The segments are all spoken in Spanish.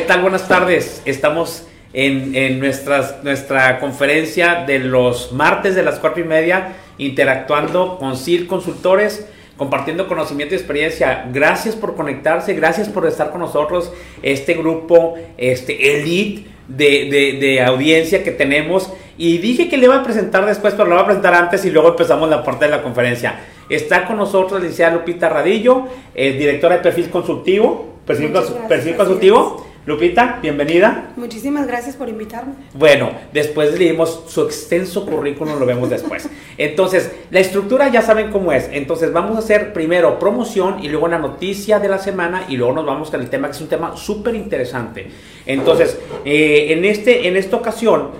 ¿Qué tal? Buenas tardes. Estamos en nuestra conferencia de los martes de las 4:30, interactuando con CIR Consultores, compartiendo conocimiento y experiencia. Gracias por conectarse, gracias por estar con nosotros, este grupo elite de audiencia que tenemos. Y dije que le iba a presentar después, pero lo voy a presentar antes y luego empezamos la parte de la conferencia. Está con nosotros la licenciada Lupita Radillo, directora de Perfil Consultivo. Perfil Consultivo. Lupita, bienvenida. Muchísimas gracias por invitarme. Bueno, después leímos su extenso currículum, lo vemos después. Entonces, la estructura ya saben cómo es. Entonces, vamos a hacer primero promoción y luego la noticia de la semana y luego nos vamos con el tema, que es un tema súper interesante. Entonces, en esta ocasión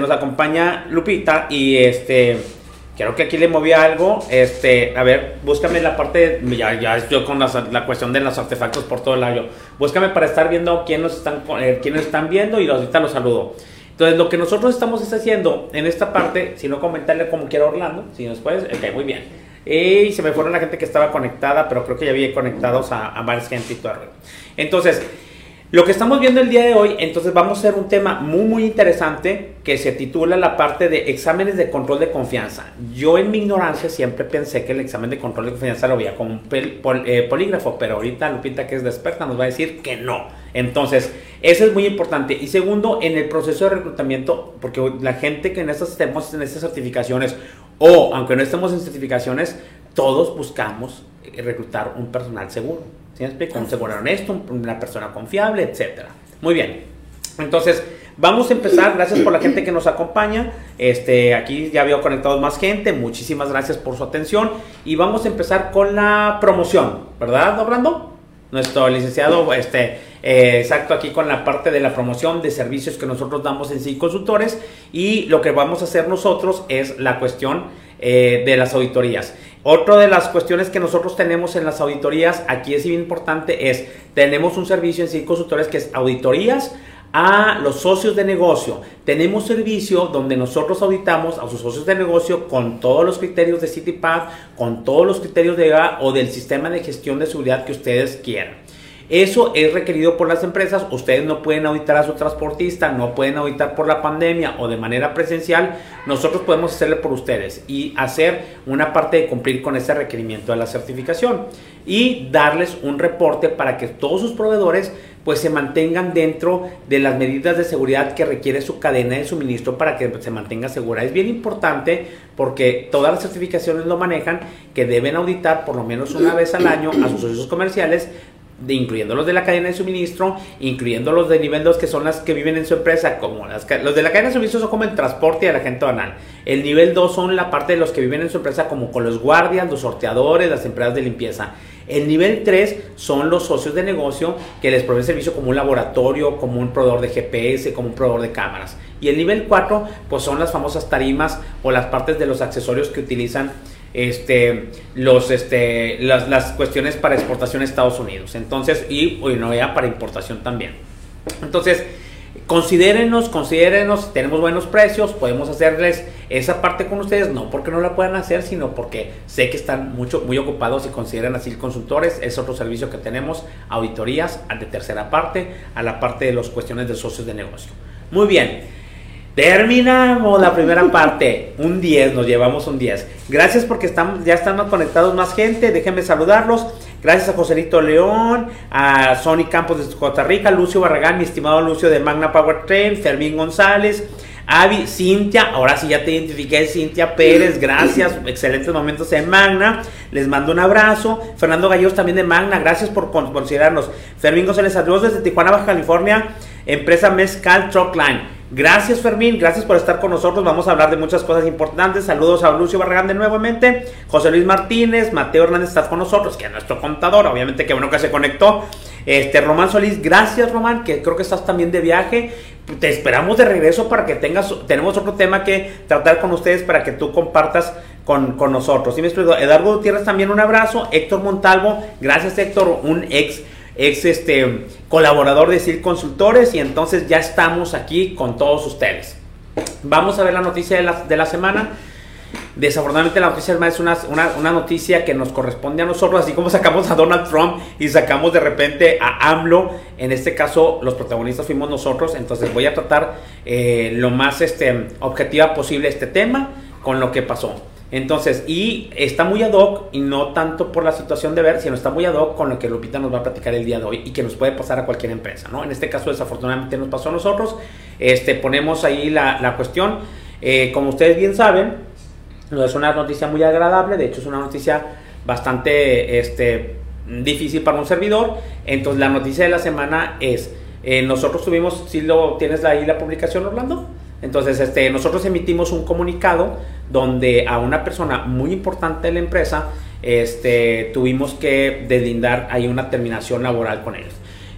nos acompaña Lupita y creo que aquí le moví algo. A ver, búscame la parte. Ya estoy con la cuestión de los artefactos por todo el lado. Búscame para estar viendo quién nos están viendo y ahorita los saludo. Entonces, lo que nosotros estamos haciendo en esta parte, si no comentarle como quiera Orlando, si nos puedes, ok, muy bien. Y se me fueron la gente que estaba conectada, pero creo que ya había conectados a varias gente y todo el resto. Entonces, lo que estamos viendo el día de hoy, entonces vamos a hacer un tema muy muy interesante que se titula la parte de exámenes de control de confianza. Yo en mi ignorancia siempre pensé que el examen de control de confianza lo veía con un polígrafo, pero ahorita Lupita, que es experta, nos va a decir que no. Entonces, eso es muy importante. Y segundo, en el proceso de reclutamiento, porque la gente que estemos en estas certificaciones, o aunque no estemos en certificaciones, todos buscamos reclutar un personal seguro. ¿Sí me explico? Un seguro honesto, una persona confiable, etcétera. Muy bien. Entonces, vamos a empezar. Gracias por la gente que nos acompaña. Aquí ya veo conectados más gente. Muchísimas gracias por su atención. Y vamos a empezar con la promoción, ¿verdad, Orlando? Nuestro licenciado, exacto, aquí con la parte de la promoción de servicios que nosotros damos en CIR Consultores. Y lo que vamos a hacer nosotros es la cuestión de las auditorías. Otra de las cuestiones que nosotros tenemos en las auditorías, aquí es bien importante, es tenemos un servicio en CIR Consultores que es auditorías a los socios de negocio. Tenemos servicio donde nosotros auditamos a sus socios de negocio con todos los criterios de C-TPAT, con todos los criterios de EBA o del sistema de gestión de seguridad que ustedes quieran. Eso es requerido por las empresas. Ustedes no pueden auditar a su transportista, no pueden auditar por la pandemia o de manera presencial. Nosotros podemos hacerlo por ustedes y hacer una parte de cumplir con ese requerimiento de la certificación y darles un reporte para que todos sus proveedores pues se mantengan dentro de las medidas de seguridad que requiere su cadena de suministro para que se mantenga segura. Es bien importante porque todas las certificaciones lo manejan, que deben auditar por lo menos una vez al año a sus socios comerciales, incluyendo los de la cadena de suministro, incluyendo los de nivel 2, que son las que viven en su empresa, como los de la cadena de suministro son como el transporte y el agente aduanal. El nivel 2 son la parte de los que viven en su empresa, como con los guardias, los sorteadores, las empresas de limpieza. El nivel 3 son los socios de negocio que les proveen servicio como un laboratorio, como un proveedor de GPS, como un proveedor de cámaras. Y el nivel 4 pues son las famosas tarimas o las partes de los accesorios que utilizan las cuestiones para exportación a Estados Unidos. Entonces, y no ya para importación también. Entonces, considérenos, tenemos buenos precios, podemos hacerles esa parte con ustedes, no porque no la puedan hacer, sino porque sé que están muy ocupados y consideran así consultores. Es otro servicio que tenemos, auditorías de tercera parte, a la parte de las cuestiones de socios de negocio. Muy bien. Terminamos la primera parte, un 10, nos llevamos un 10. Gracias porque ya están conectados más gente, déjenme saludarlos. Gracias a Joselito León, a Sony Campos desde Costa Rica, Lucio Barragán, mi estimado Lucio de Magna Power Train, Fermín González, Avi, Cintia, ahora sí ya te identifiqué, Cintia Pérez, gracias, excelentes momentos en Magna, les mando un abrazo. Fernando Gallegos también de Magna, gracias por considerarnos. Fermín González, adiós desde Tijuana, Baja California, empresa Mezcal Truck Line. Gracias Fermín, gracias por estar con nosotros, vamos a hablar de muchas cosas importantes. Saludos a Lucio Barragán de nuevamente, José Luis Martínez, Mateo Hernández está con nosotros, que es nuestro contador, obviamente que bueno que se conectó. Román Solís, gracias Román, que creo que estás también de viaje, te esperamos de regreso para que tenemos otro tema que tratar con ustedes para que tú compartas con nosotros. ¿Sí me explico? Eduardo Gutiérrez también un abrazo, Héctor Montalvo, gracias Héctor, un ex colaborador de CIR Consultores. Y entonces ya estamos aquí con todos ustedes. Vamos a ver la noticia de la semana. Desafortunadamente la noticia es una noticia que nos corresponde a nosotros, así como sacamos a Donald Trump y sacamos de repente a AMLO. En este caso los protagonistas fuimos nosotros, entonces voy a tratar lo más objetiva posible este tema con lo que pasó. Entonces, y está muy ad hoc, y no tanto por la situación de ver, sino está muy ad hoc con lo que Lupita nos va a platicar el día de hoy y que nos puede pasar a cualquier empresa, ¿no? En este caso desafortunadamente nos pasó a nosotros. Ponemos ahí la cuestión, como ustedes bien saben. No es una noticia muy agradable, de hecho es una noticia bastante difícil para un servidor. Entonces la noticia de la semana es, nosotros tuvimos, si lo tienes ahí la publicación, Orlando. Entonces nosotros emitimos un comunicado donde a una persona muy importante de la empresa tuvimos que deslindar ahí una terminación laboral con ellos.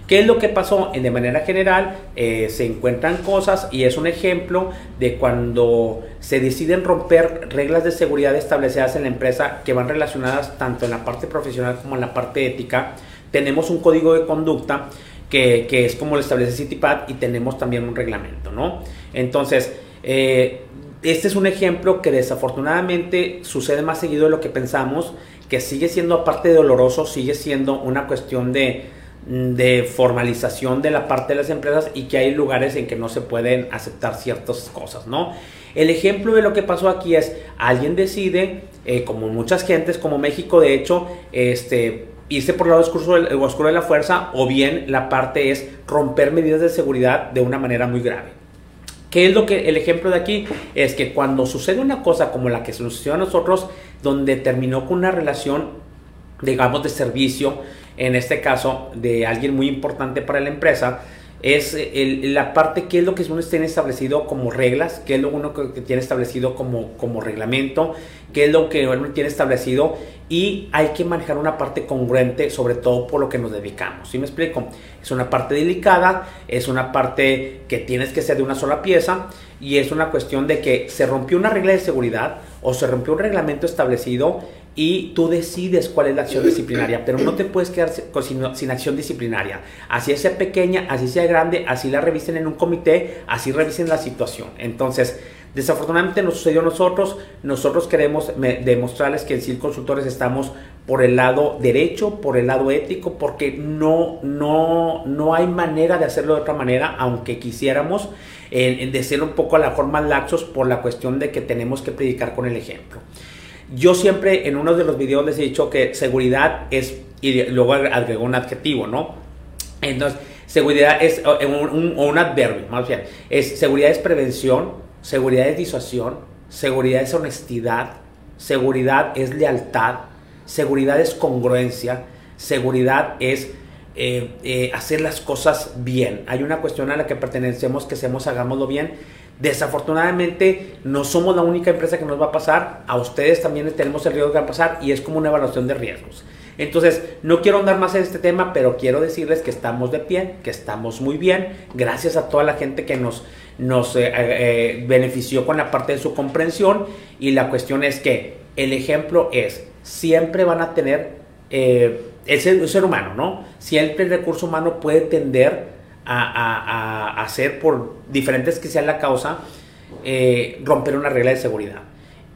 ¿Qué es lo que pasó? De manera general se encuentran cosas, y es un ejemplo de cuando se deciden romper reglas de seguridad establecidas en la empresa que van relacionadas tanto en la parte profesional como en la parte ética. Tenemos un código de conducta que es como lo establece C-TPAT, y tenemos también un reglamento, ¿no? Entonces, este es un ejemplo que desafortunadamente sucede más seguido de lo que pensamos, que sigue siendo, aparte de doloroso, sigue siendo una cuestión de formalización de la parte de las empresas, y que hay lugares en que no se pueden aceptar ciertas cosas, ¿no? El ejemplo de lo que pasó aquí es, alguien decide, como muchas gentes, como México de hecho, irse por el lado oscuro de la fuerza, o bien la parte es romper medidas de seguridad de una manera muy grave. ¿Qué es lo que el ejemplo de aquí? Es que cuando sucede una cosa como la que sucedió a nosotros, donde terminó con una relación, digamos, de servicio, en este caso de alguien muy importante para la empresa, es la parte, que es lo que uno tiene establecido como reglas, que es lo uno que tiene establecido como reglamento, que es lo que uno tiene establecido, y hay que manejar una parte congruente, sobre todo por lo que nos dedicamos. ¿Sí me explico? Es una parte delicada, es una parte que tienes que ser de una sola pieza, y es una cuestión de que se rompió una regla de seguridad o se rompió un reglamento establecido, y tú decides cuál es la acción disciplinaria, pero no te puedes quedar sin acción disciplinaria. Así sea pequeña, así sea grande, así la revisen en un comité, así revisen la situación. Entonces, desafortunadamente nos sucedió a nosotros. Nosotros queremos demostrarles que en CIR Consultores estamos por el lado derecho, por el lado ético, porque no hay manera de hacerlo de otra manera, aunque quisiéramos, de ser un poco a la mejor más laxos, por la cuestión de que tenemos que predicar con el ejemplo. Yo siempre en uno de los videos les he dicho que seguridad es, y luego agregó un adjetivo, ¿no? Entonces, seguridad es un adverbio, más bien. Seguridad es prevención, seguridad es disuasión, seguridad es honestidad, seguridad es lealtad, seguridad es congruencia, seguridad es hacer las cosas bien. Hay una cuestión a la que pertenecemos, que seamos, hagámoslo bien. Desafortunadamente no somos la única empresa que nos va a pasar, a ustedes también tenemos el riesgo que va a pasar, y es como una evaluación de riesgos. Entonces, no quiero andar más en este tema, pero quiero decirles que estamos de pie, que estamos muy bien, gracias a toda la gente que nos benefició con la parte de su comprensión, y la cuestión es que el ejemplo es, siempre van a tener, el ser humano, ¿no? Siempre el recurso humano puede tender a hacer, por diferentes que sea la causa, romper una regla de seguridad.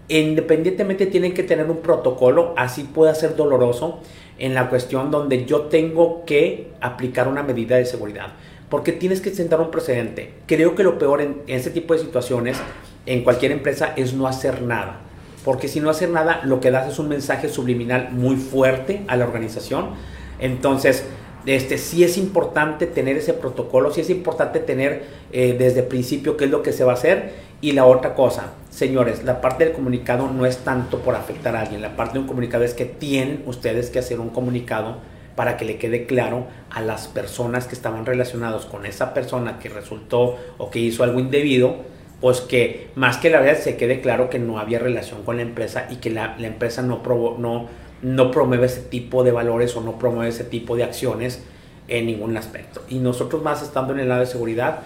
Independientemente tienen que tener un protocolo, así puede ser doloroso, en la cuestión donde yo tengo que aplicar una medida de seguridad, porque tienes que sentar un precedente. Creo que lo peor en este tipo de situaciones, en cualquier empresa, es no hacer nada, porque si no hacer nada, lo que das es un mensaje subliminal muy fuerte a la organización. Entonces, sí es importante tener ese protocolo, sí es importante tener desde el principio qué es lo que se va a hacer. Y la otra cosa, señores, la parte del comunicado no es tanto por afectar a alguien, la parte de un comunicado es que tienen ustedes que hacer un comunicado para que le quede claro a las personas que estaban relacionadas con esa persona que resultó o que hizo algo indebido, pues que más que la verdad se quede claro que no había relación con la empresa, y que la empresa no promueve ese tipo de valores o no promueve ese tipo de acciones en ningún aspecto. Y nosotros, más estando en el lado de seguridad,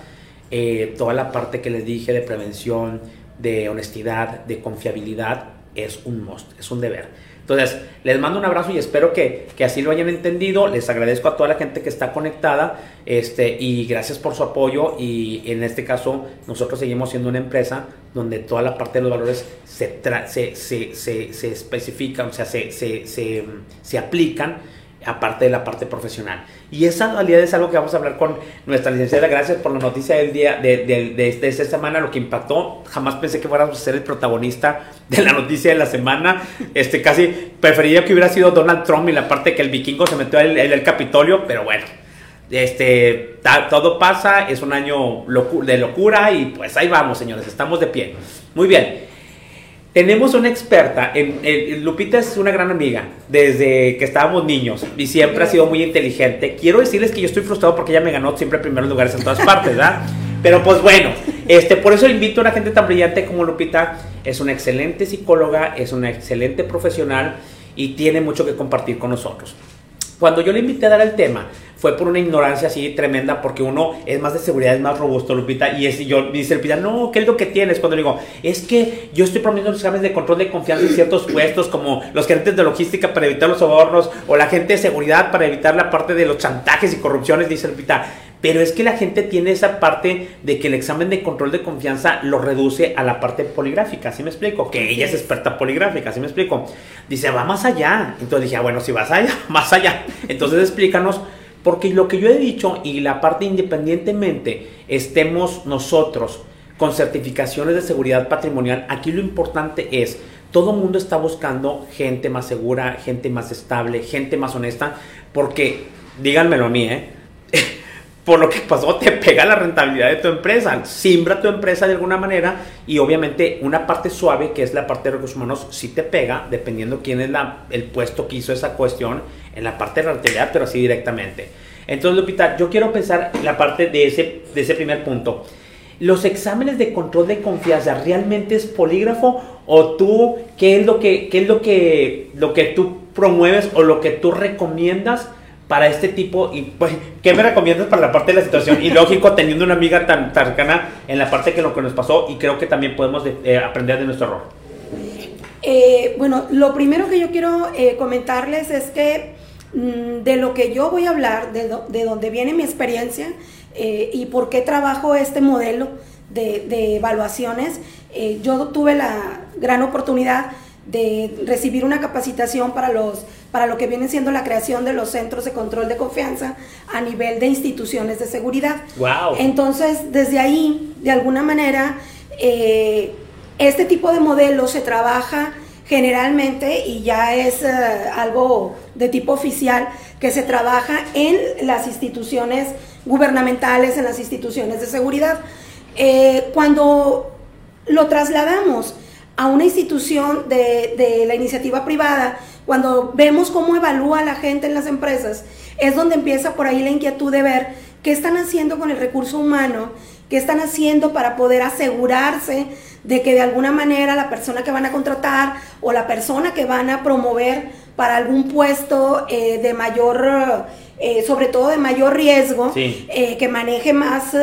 toda la parte que les dije de prevención, de honestidad, de confiabilidad, es un must, es un deber. Entonces, les mando un abrazo y espero que así lo hayan entendido. Les agradezco a toda la gente que está conectada y gracias por su apoyo. Y en este caso, nosotros seguimos siendo una empresa donde toda la parte de los valores se especifican, o sea, se aplican, aparte de la parte profesional. Y esa dualidad es algo que vamos a hablar con nuestra licenciada. Gracias por la noticia del día de esta semana, lo que impactó. Jamás pensé que fuéramos a ser el protagonista de la noticia de la semana. Casi preferiría que hubiera sido Donald Trump y la parte que el vikingo se metió en el Capitolio, pero bueno, todo pasa, es un año de locura y pues ahí vamos, señores, estamos de pie. Muy bien. Tenemos una experta, Lupita es una gran amiga desde que estábamos niños y siempre ha sido muy inteligente. Quiero decirles que yo estoy frustrado porque ella me ganó siempre primeros lugares en todas partes, ¿verdad? Pero pues bueno, por eso invito a una gente tan brillante como Lupita. Es una excelente psicóloga, es una excelente profesional y tiene mucho que compartir con nosotros. Cuando yo le invité a dar el tema, fue por una ignorancia así tremenda, porque uno es más de seguridad, es más robusto, Lupita, y yo me dice Lupita, no, ¿qué es lo que tienes? Cuando le digo, es que yo estoy promoviendo los exámenes de control de confianza en ciertos puestos, como los gerentes de logística para evitar los sobornos, o la gente de seguridad para evitar la parte de los chantajes y corrupciones, dice Lupita. Pero es que la gente tiene esa parte de que el examen de control de confianza lo reduce a la parte poligráfica, ¿sí me explico? Que ella es experta poligráfica, ¿sí me explico? Dice, va más allá. Entonces dije, ah, bueno, si vas allá, más allá. Entonces explícanos, porque lo que yo he dicho y la parte independientemente estemos nosotros con certificaciones de seguridad patrimonial, aquí lo importante es, todo el mundo está buscando gente más segura, gente más estable, gente más honesta, porque, díganmelo a mí, por lo que pasó, te pega la rentabilidad de tu empresa, simbra tu empresa de alguna manera, y obviamente una parte suave, que es la parte de recursos humanos, sí te pega, dependiendo quién es el puesto que hizo esa cuestión en la parte de la rentabilidad, pero así directamente. Entonces, Lupita, yo quiero pensar la parte de ese primer punto. ¿Los exámenes de control de confianza realmente es polígrafo? ¿O tú, qué es lo que tú promueves o lo que tú recomiendas para este tipo? Y pues, ¿qué me recomiendas para la parte de la situación? Y lógico, teniendo una amiga tan cercana en la parte que lo que nos pasó, y creo que también podemos aprender de nuestro error. Bueno, lo primero que yo quiero comentarles es que de lo que yo voy a hablar, de donde viene mi experiencia y por qué trabajo este modelo de evaluaciones, yo tuve la gran oportunidad de recibir una capacitación para lo que viene siendo la creación de los centros de control de confianza a nivel de instituciones de seguridad. Wow. Entonces, desde ahí, de alguna manera, este tipo de modelo se trabaja generalmente, y ya es algo de tipo oficial, que se trabaja en las instituciones gubernamentales, en las instituciones de seguridad. Cuando lo trasladamos a una institución de la iniciativa privada, cuando vemos cómo evalúa a la gente en las empresas, es donde empieza por ahí la inquietud de ver qué están haciendo con el recurso humano, qué están haciendo para poder asegurarse de que de alguna manera la persona que van a contratar o la persona que van a promover para algún puesto de mayor, sobre todo de mayor riesgo, sí, que maneje más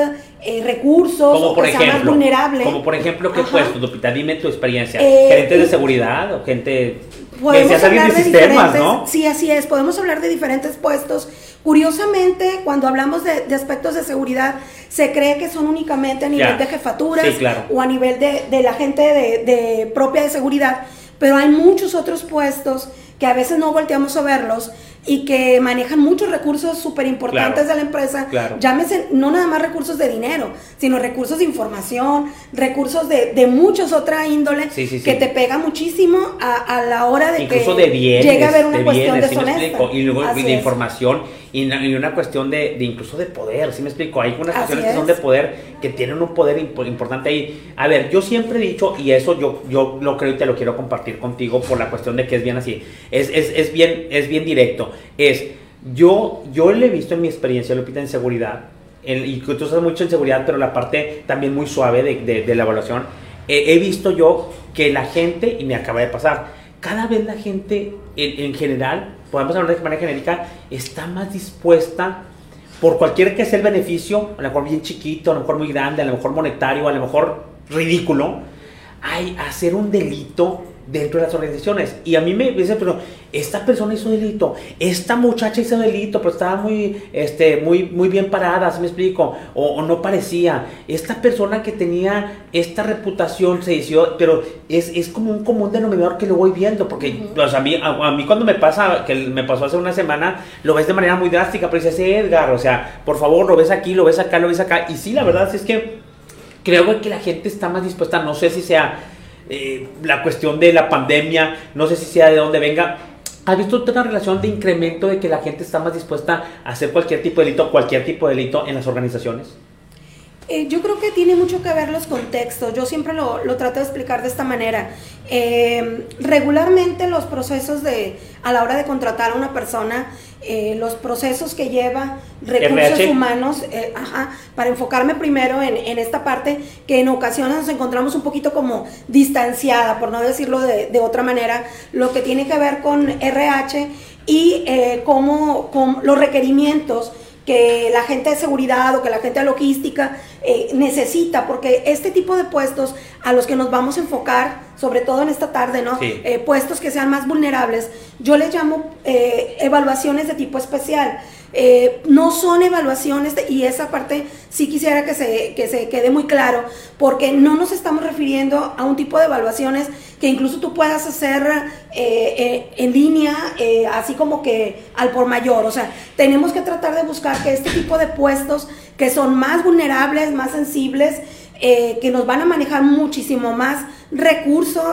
recursos, como por ejemplo, sea más vulnerable. Como por ejemplo, ¿qué puesto, Lupita? Dime tu experiencia. ¿Gerentes de seguridad o gente...? Podemos hablar de sistemas, ¿no? Sí, así es. Podemos hablar de diferentes puestos. Curiosamente, cuando hablamos de aspectos de seguridad, se cree que son únicamente a nivel de jefaturas, sí, claro, o a nivel de la gente de propia de seguridad, pero hay muchos otros puestos que a veces no volteamos a verlos y que manejan muchos recursos súper importantes, claro, de la empresa, claro, llámese no nada más recursos de dinero, sino recursos de información, recursos de muchos otra índole, sí, sí, sí, que te pega muchísimo a la hora de incluso que de bienes, llegue a haber una de cuestión bienes, deshonesta. ¿Sí? Y luego de información y una cuestión de incluso de poder, ¿sí me explico? Hay unas cuestiones que son de poder, que tienen un poder importante ahí. A ver, yo siempre he dicho, y eso yo lo creo y te lo quiero compartir contigo por la cuestión de que es bien así, es bien directo. Yo le he visto en mi experiencia, Lupita, en seguridad, y tú estás mucho en seguridad, pero la parte también muy suave de la evaluación, he visto yo que la gente, y me acaba de pasar, cada vez la gente en general, podemos hablar de manera genérica, está más dispuesta, por cualquier que sea el beneficio, a lo mejor bien chiquito, a lo mejor muy grande, a lo mejor monetario, a lo mejor ridículo, a hacer un delito dentro de las organizaciones. Y a mí me dicen, pero esta persona hizo un delito, esta muchacha hizo un delito, pero estaba muy, muy bien parada, ¿sí me explico? O no parecía. Esta persona que tenía esta reputación se hizo, pero es como un común denominador que lo voy viendo, porque pues, a mí cuando me pasa, que me pasó hace una semana, lo ves de manera muy drástica, pero dices, Edgar, o sea, por favor, lo ves aquí, lo ves acá, lo ves acá. Y sí, la verdad es que creo que la gente está más dispuesta, no sé si sea... la cuestión de la pandemia, no sé si sea de dónde venga. ¿Has visto una relación de incremento de que la gente está más dispuesta a hacer cualquier tipo de delito en las organizaciones? Yo creo que tiene mucho que ver los contextos. Yo siempre lo trato de explicar de esta manera. Regularmente los procesos a la hora de contratar a una persona, los procesos que lleva recursos humanos, para enfocarme primero en esta parte que en ocasiones nos encontramos un poquito como distanciada, por no decirlo de otra manera, lo que tiene que ver con RH y con los requerimientos que la gente de seguridad o que la gente de logística necesita, porque este tipo de puestos a los que nos vamos a enfocar, sobre todo en esta tarde, ¿no? Sí. Puestos que sean más vulnerables, yo les llamo evaluaciones de tipo especial. No son evaluaciones, y esa parte sí quisiera que se quede muy claro, porque no nos estamos refiriendo a un tipo de evaluaciones que incluso tú puedas hacer en línea, así como que al por mayor. O sea, tenemos que tratar de buscar que este tipo de puestos que son más vulnerables, más sensibles, que nos van a manejar muchísimo más recursos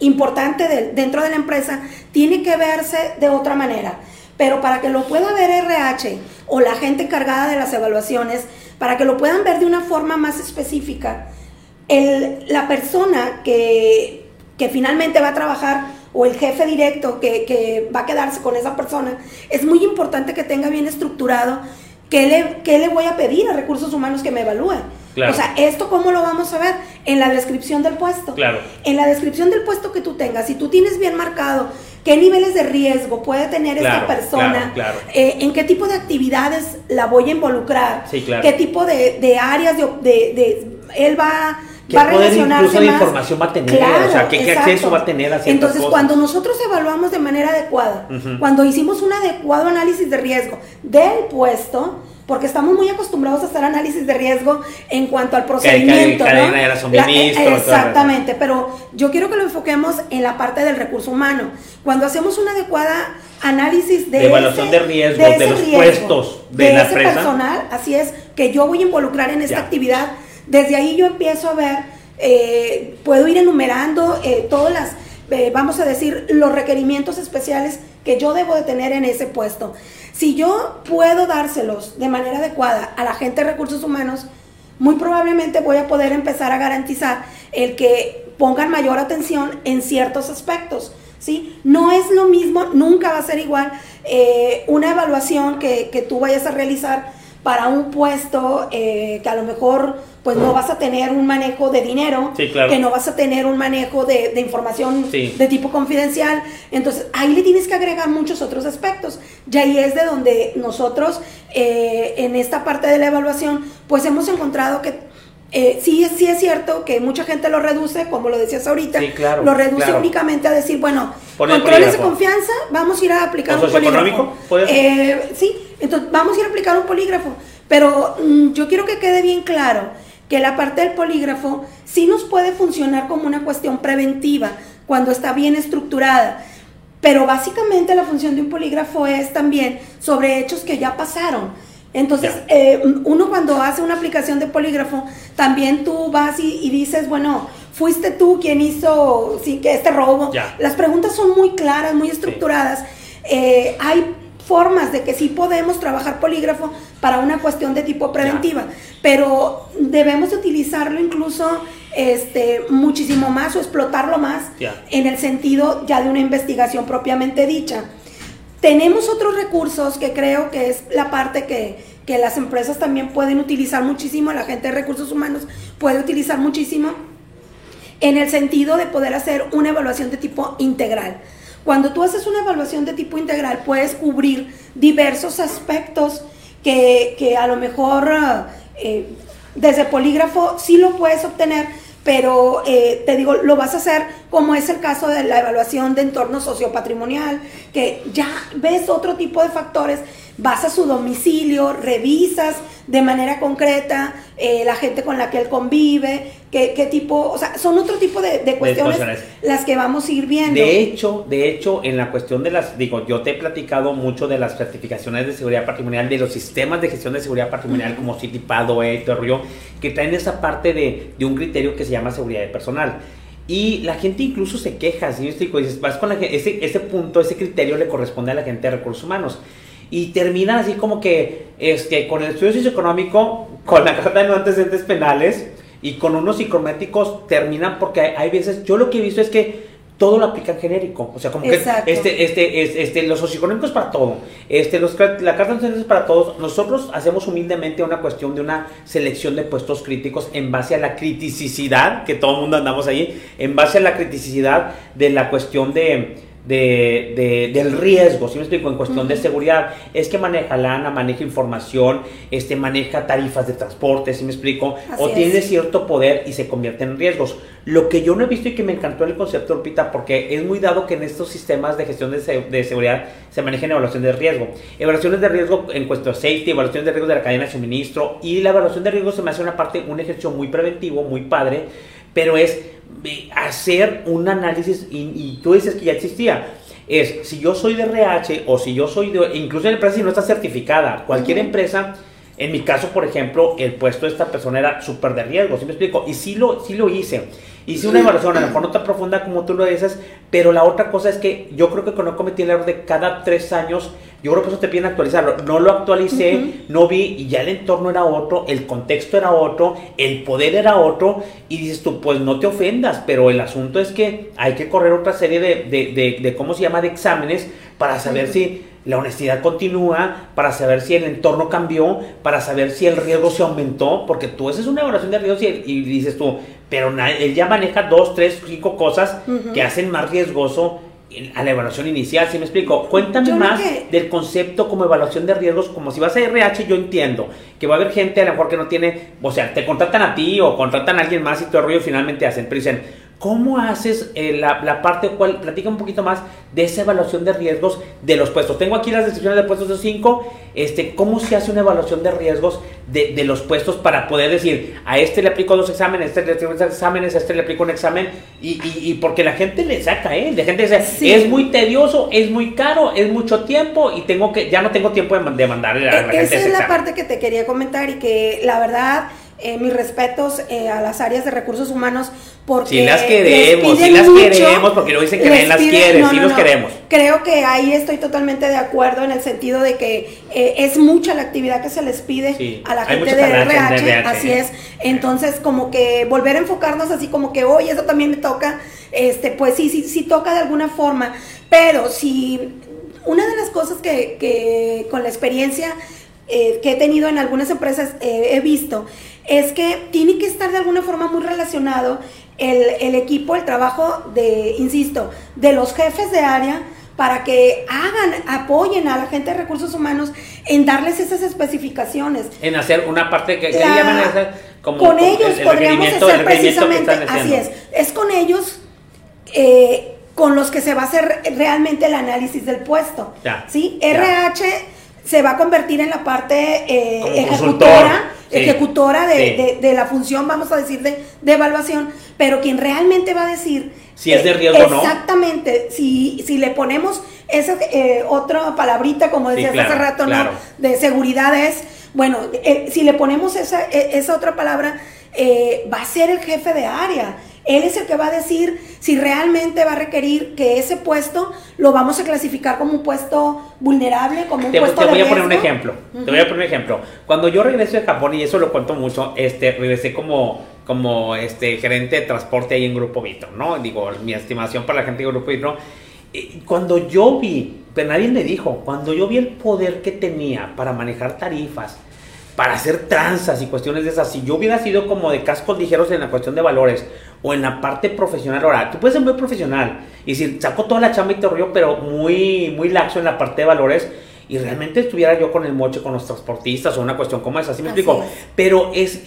importante dentro de la empresa, tiene que verse de otra manera. Pero para que lo pueda ver RH o la gente encargada de las evaluaciones, para que lo puedan ver de una forma más específica, la persona que finalmente va a trabajar o el jefe directo que va a quedarse con esa persona, es muy importante que tenga bien estructurado qué le voy a pedir a recursos humanos que me evalúe. Claro. O sea, ¿esto cómo lo vamos a ver? En la descripción del puesto. Claro. En la descripción del puesto que tú tengas, si tú tienes bien marcado qué niveles de riesgo puede tener, claro, esta persona, claro, claro. En qué tipo de actividades la voy a involucrar, sí, claro. Qué tipo de áreas él va a relacionarse más. ¿Qué información va a tener? Claro, o sea, ¿qué acceso va a tener a ciertas Entonces, cosas? Cuando nosotros evaluamos de manera adecuada, cuando hicimos un adecuado análisis de riesgo del puesto, porque estamos muy acostumbrados a hacer análisis de riesgo en cuanto al procedimiento, ¿no? Exactamente, pero yo quiero que lo enfoquemos en la parte del recurso humano. Cuando hacemos una adecuada análisis de evaluación de riesgos, de los puestos de la empresa, personal, así es, que yo voy a involucrar en esta actividad, desde ahí yo empiezo a ver, puedo ir enumerando todas las, vamos a decir, los requerimientos especiales que yo debo de tener en ese puesto. Si yo puedo dárselos de manera adecuada a la gente de recursos humanos, muy probablemente voy a poder empezar a garantizar el que pongan mayor atención en ciertos aspectos, ¿sí? No es lo mismo, nunca va a ser igual una evaluación que tú vayas a realizar para un puesto que a lo mejor pues no vas a tener un manejo de dinero, sí, claro, que no vas a tener un manejo de información, sí, de tipo confidencial. Entonces ahí le tienes que agregar muchos otros aspectos, y ahí es de donde nosotros en esta parte de la evaluación pues hemos encontrado que sí es cierto que mucha gente lo reduce, como lo decías ahorita, sí, claro, lo reduce, claro, únicamente a decir, bueno, controles de confianza, vamos a ir a aplicar un polígrafo. Sí, entonces vamos a ir a aplicar un polígrafo, pero yo quiero que quede bien claro que la parte del polígrafo sí nos puede funcionar como una cuestión preventiva cuando está bien estructurada, pero básicamente la función de un polígrafo es también sobre hechos que ya pasaron. Entonces, uno cuando hace una aplicación de polígrafo, también tú vas y dices, bueno, fuiste tú quien hizo que este robo. Ya. Las preguntas son muy claras, muy estructuradas. Sí. Hay formas de que sí podemos trabajar polígrafo para una cuestión de tipo preventiva, pero debemos utilizarlo incluso muchísimo más, o explotarlo más en el sentido ya de una investigación propiamente dicha. Tenemos otros recursos que creo que es la parte que las empresas también pueden utilizar muchísimo, la gente de recursos humanos puede utilizar muchísimo en el sentido de poder hacer una evaluación de tipo integral. Cuando tú haces una evaluación de tipo integral, puedes cubrir diversos aspectos que a lo mejor desde polígrafo sí lo puedes obtener, pero te digo, lo vas a hacer como es el caso de la evaluación de entorno sociopatrimonial, que ya ves otro tipo de factores, vas a su domicilio, revisas de manera concreta la gente con la que él convive, qué tipo, o sea, son otro tipo de cuestiones las que vamos a ir viendo. De hecho, en la cuestión de las, digo, yo te he platicado mucho de las certificaciones de seguridad patrimonial, de los sistemas de gestión de seguridad patrimonial, como C-TPAT, EBA, que traen esa parte de un criterio que se llama seguridad de personal. Y la gente incluso se queja, ¿sí? Dices, vas con la gente, ese punto, ese criterio le corresponde a la gente de recursos humanos. Y terminan así como que con el estudio socioeconómico, con la carta de no antecedentes penales y con unos psicométricos terminan, porque hay veces, yo lo que he visto es que todo lo aplican genérico, o sea, como exacto, que los socioeconómicos para todo, la carta de antecedentes para todos. Nosotros hacemos humildemente una cuestión de una selección de puestos críticos en base a la criticidad, que todo el mundo andamos ahí, en base a la criticidad de la cuestión del riesgo, ¿sí me explico? En cuestión de seguridad, es que maneja lana, maneja información, maneja tarifas de transporte, ¿sí me explico? Así tiene cierto poder y se convierte en riesgos. Lo que yo no he visto y que me encantó el concepto, Lupita, porque es muy dado que en estos sistemas de gestión de seguridad se manejen evaluaciones de riesgo. Evaluaciones de riesgo en cuestión de safety, evaluaciones de riesgo de la cadena de suministro, y la evaluación de riesgo se me hace una parte, un ejercicio muy preventivo, muy padre, pero es hacer un análisis, y tú dices que ya existía, es si yo soy de RH o si yo soy de, incluso en la empresa si no está certificada, cualquier empresa, en mi caso por ejemplo, el puesto de esta persona era súper de riesgo, ¿sí me explico? Y sí lo hice una evaluación, a lo mejor no tan profunda como tú lo dices, pero la otra cosa es que yo creo que no cometí el error de cada 3 años, yo creo que eso te piden actualizarlo, no lo actualicé, no vi, y ya el entorno era otro, el contexto era otro, el poder era otro, y dices tú, pues no te ofendas, pero el asunto es que hay que correr otra serie de ¿cómo se llama?, de exámenes para saber si la honestidad continúa, para saber si el entorno cambió, para saber si el riesgo se aumentó, porque tú haces una evaluación de riesgos y dices tú, pero él ya maneja 2, 3, 5 cosas que hacen más riesgoso a la evaluación inicial, ¿sí me explico? Cuéntame más del concepto como evaluación de riesgos, como si vas a RH, yo entiendo que va a haber gente a lo mejor que no tiene, o sea, te contratan a ti o contratan a alguien más y todo el rollo finalmente hacen, pero dicen, ¿cómo haces la parte cual? Platica un poquito más de esa evaluación de riesgos de los puestos. Tengo aquí las descripciones de puestos de 5, ¿cómo se hace una evaluación de riesgos de los puestos para poder decir, a este le aplico 2 exámenes, a este le aplico 3 exámenes, a este le aplico un examen, y porque la gente le saca, la gente dice, es muy tedioso, es muy caro, es mucho tiempo, y tengo que, ya no tengo tiempo de mandarle a la gente ese examen. Esa es la parte que te quería comentar, y que la verdad, mis respetos a las áreas de recursos humanos, porque sí las queremos, porque no dicen que nadie las quiere, los queremos. Creo que ahí estoy totalmente de acuerdo, en el sentido de que es mucha la actividad que se les pide a la gente de RH, así es. Entonces, como que volver a enfocarnos así como que, oye, eso también me toca, pues sí toca de alguna forma, pero si una de las cosas que con la experiencia que he tenido en algunas empresas he visto, es que tiene que estar de alguna forma muy relacionado el equipo, el trabajo de, insisto, de los jefes de área, para que apoyen a la gente de recursos humanos en darles esas especificaciones. En hacer una parte que le llaman a hacer como con ellos el podríamos hacer precisamente, así es con ellos con los que se va a hacer realmente el análisis del puesto. RH se va a convertir en la parte ejecutora de la función, vamos a decir, de evaluación, pero quien realmente va a decir si es de riesgo o no. Exactamente, si le ponemos esa otra palabrita, como decías hace rato, ¿no?, de seguridad es, bueno, si le ponemos esa otra palabra, va a ser el jefe de área. Él es el que va a decir si realmente va a requerir que ese puesto lo vamos a clasificar como un puesto vulnerable, como un puesto de riesgo. Te voy a poner un ejemplo. Cuando yo regresé de Japón, y eso lo cuento mucho, regresé como gerente de transporte ahí en Grupo Vito, ¿no? Digo, mi estimación para la gente de Grupo Vito. Cuando yo vi, pero nadie me dijo, cuando yo vi el poder que tenía para manejar tarifas, para hacer tranzas y cuestiones de esas, si yo hubiera sido como de cascos ligeros en la cuestión de valores o en la parte profesional, ahora, tú puedes ser muy profesional y si saco toda la chamba y te rollo, pero muy, muy laxo en la parte de valores, y realmente estuviera yo con el moche, con los transportistas o una cuestión como esa, ¿sí me explico? Pero es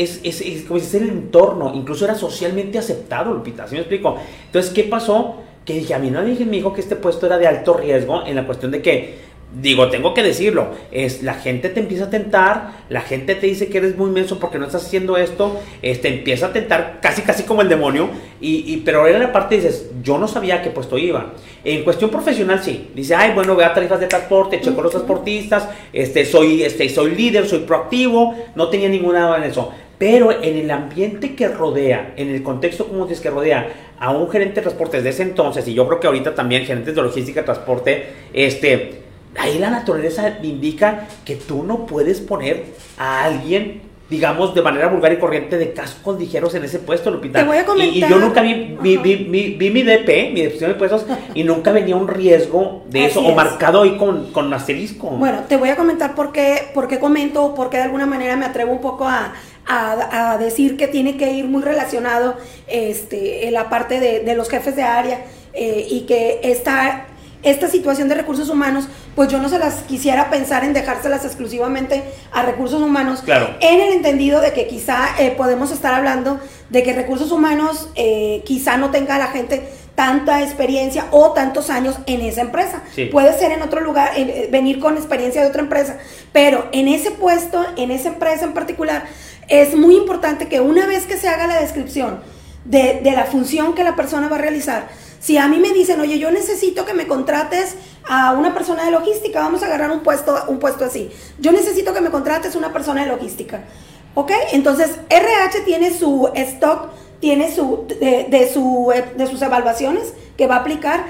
como es el entorno, incluso era socialmente aceptado, Lupita, ¿sí me explico? Entonces, ¿qué pasó? Que dije, a mí nadie me dijo que este puesto era de alto riesgo en la cuestión de que, digo, tengo que decirlo, es la gente te empieza a tentar, la gente te dice que eres muy menso porque no estás haciendo esto, empieza a tentar casi como el demonio, pero en la parte dices, yo no sabía qué puesto iba. En cuestión profesional sí, dice, ay, bueno, vea tarifas de transporte, checo los transportistas, soy líder, soy proactivo, no tenía ninguna en eso. Pero en el ambiente que rodea, en el contexto como dices que rodea a un gerente de transportes de ese entonces, y yo creo que ahorita también gerentes de logística, transporte, ahí la naturaleza indica que tú no puedes poner a alguien, digamos, de manera vulgar y corriente, de cascos ligeros en ese puesto, Lupita. Te voy a comentar. Y yo nunca vi mi DP, mi descripción de puestos, y nunca venía un riesgo de eso, o marcado ahí con asterisco. Bueno, te voy a comentar por qué comento, porque de alguna manera me atrevo un poco a decir que tiene que ir muy relacionado en la parte de los jefes de área, y que esta situación de recursos humanos, pues yo no se las quisiera pensar en dejárselas exclusivamente a recursos humanos. Claro. En el entendido de que quizá podemos estar hablando de que recursos humanos quizá no tenga la gente tanta experiencia o tantos años en esa empresa. Sí. Puede ser en otro lugar, venir con experiencia de otra empresa, pero en ese puesto, en esa empresa en particular, es muy importante que una vez que se haga la descripción de la función que la persona va a realizar, si a mí me dicen, oye, yo necesito que me contrates a una persona de logística, vamos a agarrar un puesto así. Yo necesito que me contrates una persona de logística. ¿Ok? Entonces, RH tiene su stock, tiene sus evaluaciones que va a aplicar,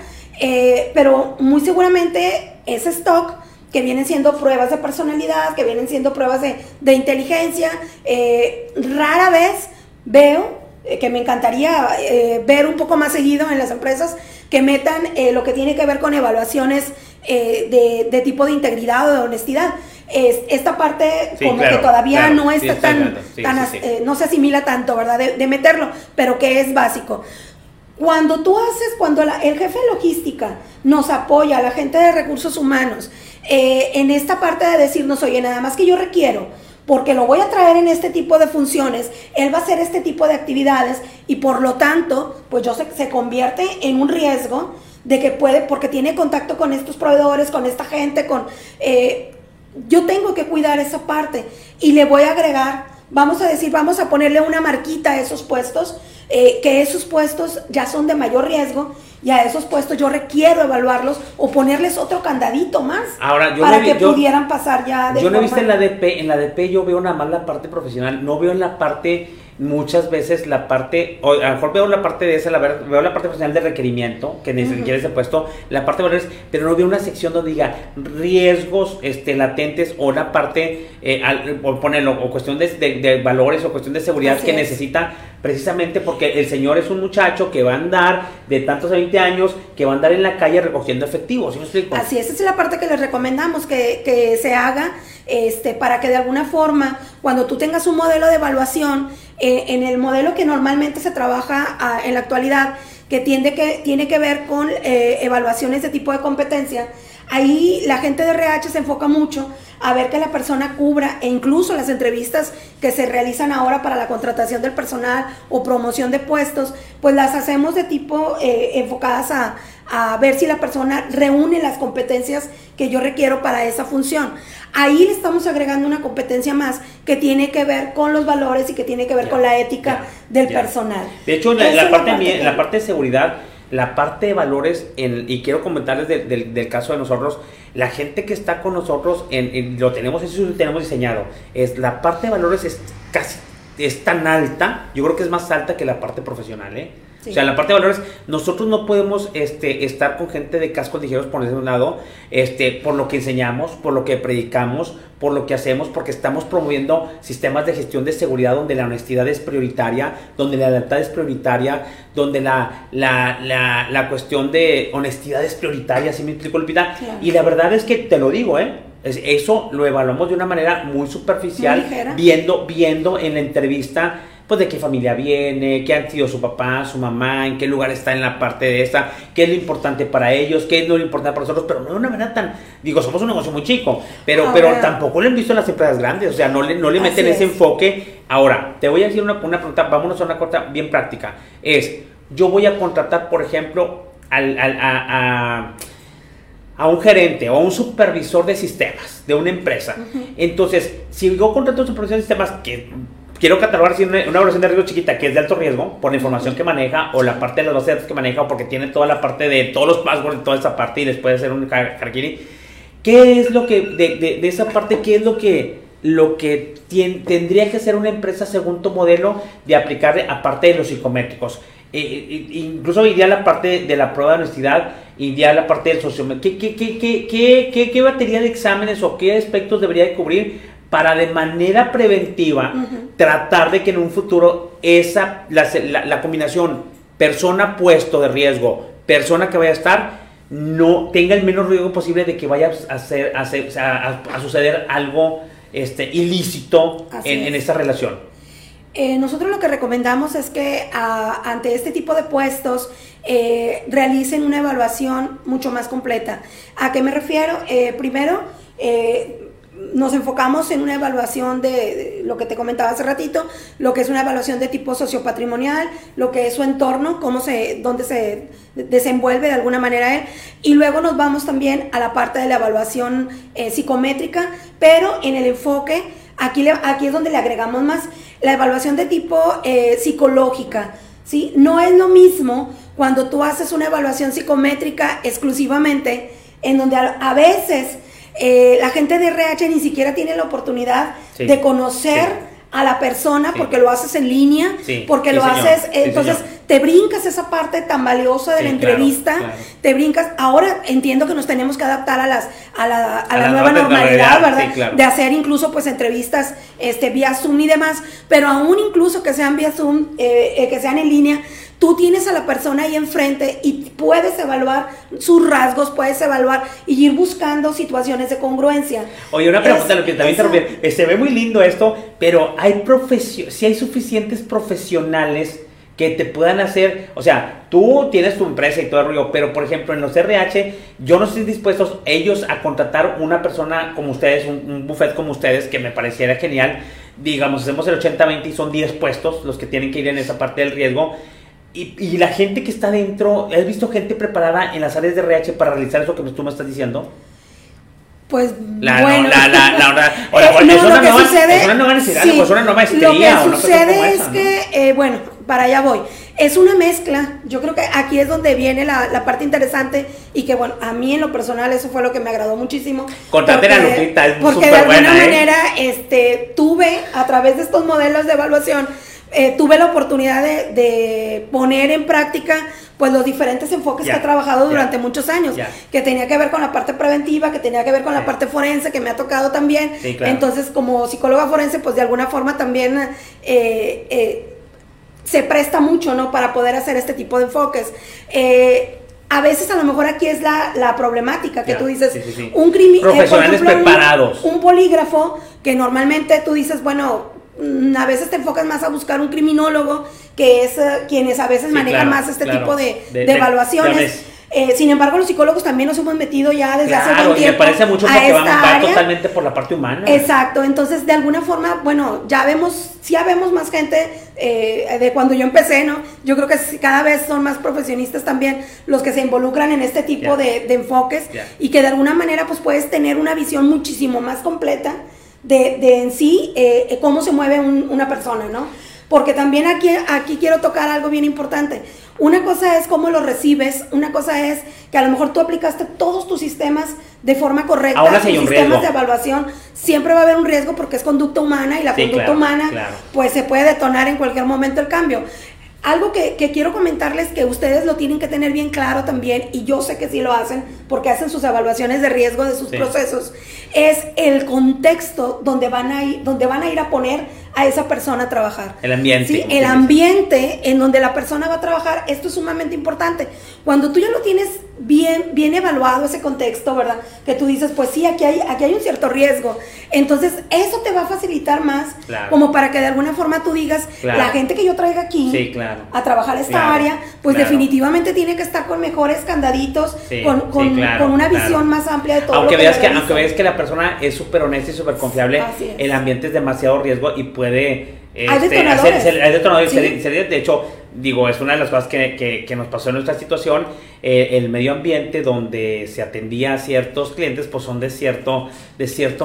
pero muy seguramente ese stock, que vienen siendo pruebas de personalidad, que vienen siendo pruebas de inteligencia, rara vez veo, que me encantaría ver un poco más seguido en las empresas, que metan lo que tiene que ver con evaluaciones de tipo de integridad o de honestidad. Esta parte sí, como claro, que todavía claro, no está sí, tan no se asimila tanto, ¿verdad? De meterlo, pero que es básico. Cuando tú haces, el jefe de logística nos apoya, la gente de recursos humanos, en esta parte de decirnos, oye, nada más que yo requiero, porque lo voy a traer en este tipo de funciones, él va a hacer este tipo de actividades y por lo tanto, pues se convierte en un riesgo de que porque tiene contacto con estos proveedores, con esta gente, yo tengo que cuidar esa parte y le voy a agregar, vamos a ponerle una marquita a esos puestos, que esos puestos ya son de mayor riesgo y a esos puestos yo requiero evaluarlos o ponerles otro candadito más. Ahora, pudieran pasar ya de forma. Yo no he visto en la DP yo veo nada más la parte profesional, no veo en la parte, muchas veces la parte, o a lo mejor veo la parte de esa, veo la parte profesional de requerimiento, que requiere ese puesto, la parte de valores, pero no veo una sección donde diga riesgos latentes o la parte, o cuestión de valores o cuestión de seguridad que necesita, precisamente porque el señor es un muchacho que va a andar de tantos a 20 años, que va a andar en la calle recogiendo efectivos, ¿sí me explico? Así es, esa es la parte que les recomendamos que se haga, para que de alguna forma, cuando tú tengas un modelo de evaluación, en el modelo que normalmente se trabaja en la actualidad, que tiene que ver con evaluaciones de tipo de competencia, ahí la gente de RH se enfoca mucho a ver que la persona cubra, e incluso las entrevistas que se realizan ahora para la contratación del personal o promoción de puestos, pues las hacemos de tipo enfocadas a ver si la persona reúne las competencias que yo requiero para esa función. Ahí le estamos agregando una competencia más que tiene que ver con los valores y que tiene que ver con la ética del personal. De hecho, la parte de seguridad, la parte de valores, y quiero comentarles del caso de nosotros, la gente que está con nosotros, eso lo tenemos diseñado, la parte de valores es tan alta, yo creo que es más alta que la parte profesional, Sí. O sea, la parte de valores, nosotros no podemos estar con gente de cascos ligeros por ese lado, por lo que enseñamos, por lo que predicamos, por lo que hacemos, porque estamos promoviendo sistemas de gestión de seguridad donde la honestidad es prioritaria, donde la lealtad es prioritaria, donde la cuestión de honestidad es prioritaria, ¿sí me explico, Lupita? Claro. Y la verdad es que te lo digo, eso lo evaluamos de una manera muy superficial, muy ligera, viendo en la entrevista pues de qué familia viene, qué han sido su papá, su mamá, en qué lugar está en la parte de esta, qué es lo importante para ellos, qué es lo importante para nosotros, pero no de una manera tan, digo, somos un negocio muy chico, pero tampoco lo han visto en las empresas grandes, o sea, no le meten ese enfoque. Ahora, te voy a decir una pregunta, vámonos a una corta bien práctica, es, yo voy a contratar, por ejemplo, a un gerente o a un supervisor de sistemas de una empresa. Entonces, si yo contrato a un supervisor de sistemas, que quiero catalogar si una evaluación de riesgo chiquita, que es de alto riesgo, por la información que maneja, o la parte de las bases de datos que maneja, o porque tiene toda la parte de todos los passwords, toda esa parte, y les puede hacer un harakiri. ¿Qué es lo que, de esa parte, qué es lo que tendría que hacer una empresa según tu modelo de aplicarle, aparte de los psicométricos? Incluso iría la parte de la prueba de honestidad, iría la parte del sociométrico. ¿Qué batería de exámenes o qué aspectos debería de cubrir para de manera preventiva tratar de que en un futuro la combinación persona-puesto de riesgo, persona que vaya a estar, no tenga el menor riesgo posible de que vaya a suceder algo ilícito en esa relación? Nosotros lo que recomendamos es que ante este tipo de puestos realicen una evaluación mucho más completa. ¿A qué me refiero? Primero, nos enfocamos en una evaluación de lo que te comentaba hace ratito, lo que es una evaluación de tipo sociopatrimonial, lo que es su entorno, dónde se desenvuelve de alguna manera él, y luego nos vamos también a la parte de la evaluación psicométrica, pero en el enfoque, aquí es donde le agregamos más la evaluación de tipo psicológica, ¿sí? No es lo mismo cuando tú haces una evaluación psicométrica exclusivamente, en donde a veces la gente de RH ni siquiera tiene la oportunidad de conocer a la persona, porque lo haces en línea, porque lo haces, entonces te brincas esa parte tan valiosa de la entrevista, te brincas. Ahora entiendo que nos tenemos que adaptar a la nueva normalidad, ¿verdad? Sí, claro. De hacer incluso pues entrevistas vía Zoom y demás, pero aún incluso que sean vía Zoom, que sean en línea, tú tienes a la persona ahí enfrente y puedes evaluar sus rasgos, puedes evaluar y ir buscando situaciones de congruencia. Oye, una pregunta, lo que también te rompe, se ve muy lindo esto, pero si hay suficientes profesionales que te puedan hacer, o sea, tú tienes tu empresa y todo el rollo, pero por ejemplo en los RH, yo no estoy dispuestos ellos a contratar una persona como ustedes, un buffet como ustedes, que me pareciera genial, digamos, hacemos el 80-20 y son 10 puestos los que tienen que ir en esa parte del riesgo, y la gente que está dentro, ¿has visto gente preparada en las áreas de RH para realizar eso que tú me estás diciendo? Pues bueno, es una nueva necesidad, es una nueva estrella. Lo que sucede es que, bueno, para allá voy. Es una mezcla. Yo creo que aquí es donde viene la parte interesante y que, bueno, a mí en lo personal eso fue lo que me agradó muchísimo. Contrate a Lupita, es súper buena. Porque de alguna manera tuve, a través de estos modelos de evaluación, tuve la oportunidad de poner en práctica pues los diferentes enfoques que he trabajado durante muchos años, que tenía que ver con la parte preventiva, que tenía que ver con la parte forense, que me ha tocado también. Sí, claro. Entonces, como psicóloga forense, pues de alguna forma también se presta mucho, ¿no?, para poder hacer este tipo de enfoques. A veces a lo mejor aquí es la problemática que tú dices, un criminal, profesionales preparados, un polígrafo, que normalmente tú dices, bueno, a veces te enfocas más a buscar un criminólogo, que es quienes a veces manejan más tipo de evaluaciones. Sin embargo, los psicólogos también nos hemos metido ya desde hace buen tiempo. Me parece mucho porque va totalmente por la parte humana. Exacto, entonces de alguna forma, bueno, ya vemos más gente de cuando yo empecé, ¿no? Yo creo que cada vez son más profesionistas también los que se involucran en este tipo de enfoques y que de alguna manera pues puedes tener una visión muchísimo más completa de en sí cómo se mueve una persona, ¿no? Porque también aquí quiero tocar algo bien importante. Una cosa es cómo lo recibes, una cosa es que a lo mejor tú aplicaste todos tus sistemas de forma correcta. Ahora sí hay un riesgo. Sistemas de evaluación, siempre va a haber un riesgo porque es conducta humana y la conducta humana pues se puede detonar en cualquier momento el cambio. Algo que quiero comentarles que ustedes lo tienen que tener bien claro también, y yo sé que sí lo hacen porque hacen sus evaluaciones de riesgo de sus procesos, es el contexto donde van a ir a poner a esa persona a trabajar. El ambiente. Sí, el ambiente en donde la persona va a trabajar, esto es sumamente importante. Cuando tú ya lo tienes bien evaluado ese contexto, ¿verdad? Que tú dices, pues sí, aquí hay un cierto riesgo. Entonces, eso te va a facilitar más, claro, como para que de alguna forma tú digas, claro, la gente que yo traiga aquí, sí, claro, a trabajar esta, claro, área, pues, claro, definitivamente tiene que estar con mejores candaditos, sí, sí, claro, con una, claro, visión más amplia de todo. Aunque veas que la persona es súper honesta y súper confiable, el ambiente es demasiado riesgo y puede... de hecho, digo, es una de las cosas que nos pasó en nuestra situación, el medio ambiente donde se atendía a ciertos clientes, pues son de cierto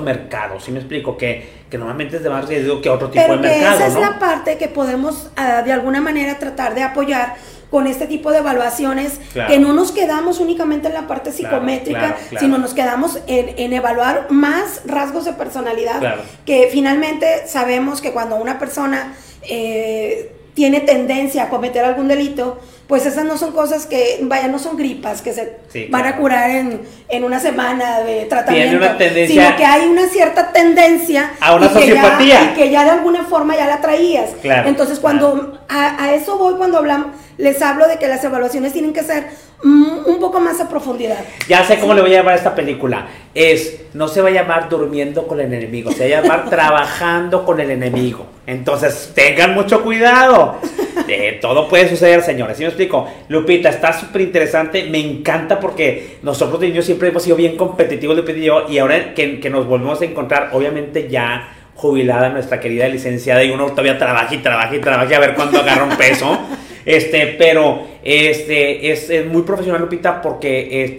mercado, ¿sí me explico? Que normalmente es de más riesgo que otro tipo de mercado, esa, ¿no?, es la parte que podemos de alguna manera tratar de apoyar con este tipo de evaluaciones, claro, que no nos quedamos únicamente en la parte psicométrica, claro, sino nos quedamos en evaluar más rasgos de personalidad, claro, que finalmente sabemos que cuando una persona tiene tendencia a cometer algún delito, pues esas no son cosas que, vaya, no son gripas que se, sí, claro, van a curar en una semana de tratamiento, sino que hay una cierta tendencia a una sociopatía que ya de alguna forma ya la traías, claro, entonces cuando, claro, a eso voy cuando hablamos, les hablo de que las evaluaciones tienen que ser un poco más a profundidad. Ya sé cómo le voy a llamar a esta película, no se va a llamar Durmiendo con el Enemigo, se va a llamar Trabajando con el Enemigo. Entonces, tengan mucho cuidado. Todo puede suceder, señores. ¿Sí me explico? Lupita, está súper interesante. Me encanta porque nosotros de niños siempre hemos sido bien competitivos, Lupita y yo. Y ahora que nos volvemos a encontrar, obviamente ya jubilada nuestra querida licenciada, y uno todavía trabaja a ver cuándo agarra un peso. Pero es muy profesional, Lupita, porque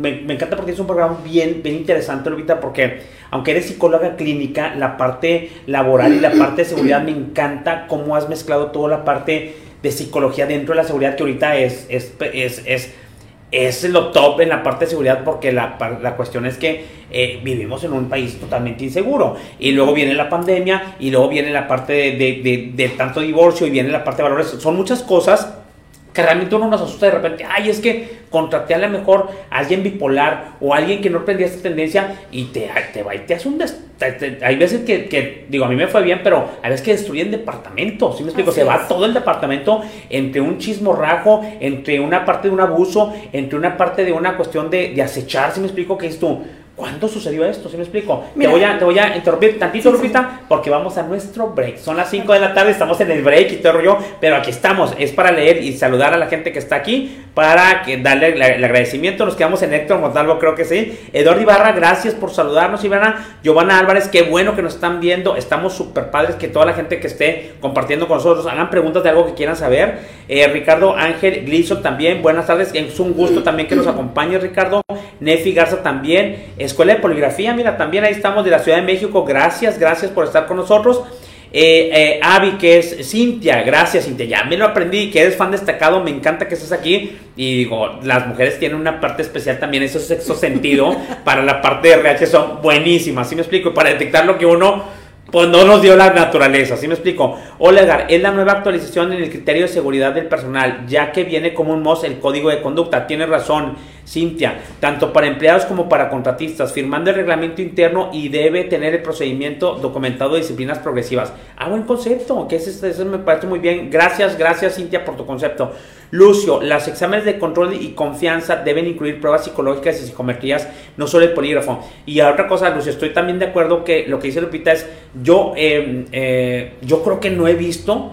me encanta porque es un programa bien interesante, Lupita, porque aunque eres psicóloga clínica, la parte laboral y la parte de seguridad, me encanta cómo has mezclado toda la parte de psicología dentro de la seguridad, que ahorita es lo top en la parte de seguridad, porque la cuestión es que vivimos en un país totalmente inseguro, y luego viene la pandemia, y luego viene la parte de tanto divorcio, y viene la parte de valores. Son muchas cosas que realmente uno nos asusta de repente. Ay, es que contraté a lo mejor a alguien bipolar o a alguien que no prendía esta tendencia, y te va y te hace un hay veces que digo, a mí me fue bien, pero hay veces que destruyen departamentos, ¿sí me explico? Así se va todo el departamento entre un chismorrajo, entre una parte de un abuso, entre una parte de una cuestión de acechar, ¿sí me explico? ¿Qué es tú? ¿Cuándo sucedió esto? ¿Sí me explico? Mira, te voy a interrumpir tantito, sí, Lupita, sí, porque vamos a nuestro break. Son las 5 de la tarde, estamos en el break y todo el rollo, pero aquí estamos. Es para leer y saludar a la gente que está aquí, para darle el agradecimiento. Nos quedamos en Héctor Montalvo, creo que sí. Eduardo Ibarra, gracias por saludarnos, Ivana. Giovanna Álvarez, qué bueno que nos están viendo. Estamos súper padres que toda la gente que esté compartiendo con nosotros hagan preguntas de algo que quieran saber. Ricardo Ángel Gliso también, buenas tardes. Es un gusto también que nos acompañe, Ricardo. Nefi Garza también. Escuela de Poligrafía, mira, también ahí estamos de la Ciudad de México, gracias por estar con nosotros. Avi, que es Cintia, gracias Cintia, ya me lo aprendí, que eres fan destacado, me encanta que estés aquí, y digo, las mujeres tienen una parte especial también, eso es sexto sentido, para la parte de RH son buenísimas, ¿sí me explico? Y para detectar lo que uno... pues no nos dio la naturaleza, ¿sí me explico? Hola Edgar, es la nueva actualización en el criterio de seguridad del personal, ya que viene como un MOS el código de conducta. Tienes razón, Cintia, tanto para empleados como para contratistas, firmando el reglamento interno y debe tener el procedimiento documentado de disciplinas progresivas. Ah, buen concepto, que eso me parece muy bien. Gracias Cintia por tu concepto. Lucio, los exámenes de control y confianza deben incluir pruebas psicológicas y psicometrías, no solo el polígrafo. Y otra cosa, Lucio, estoy también de acuerdo que lo que dice Lupita es, yo creo que no he visto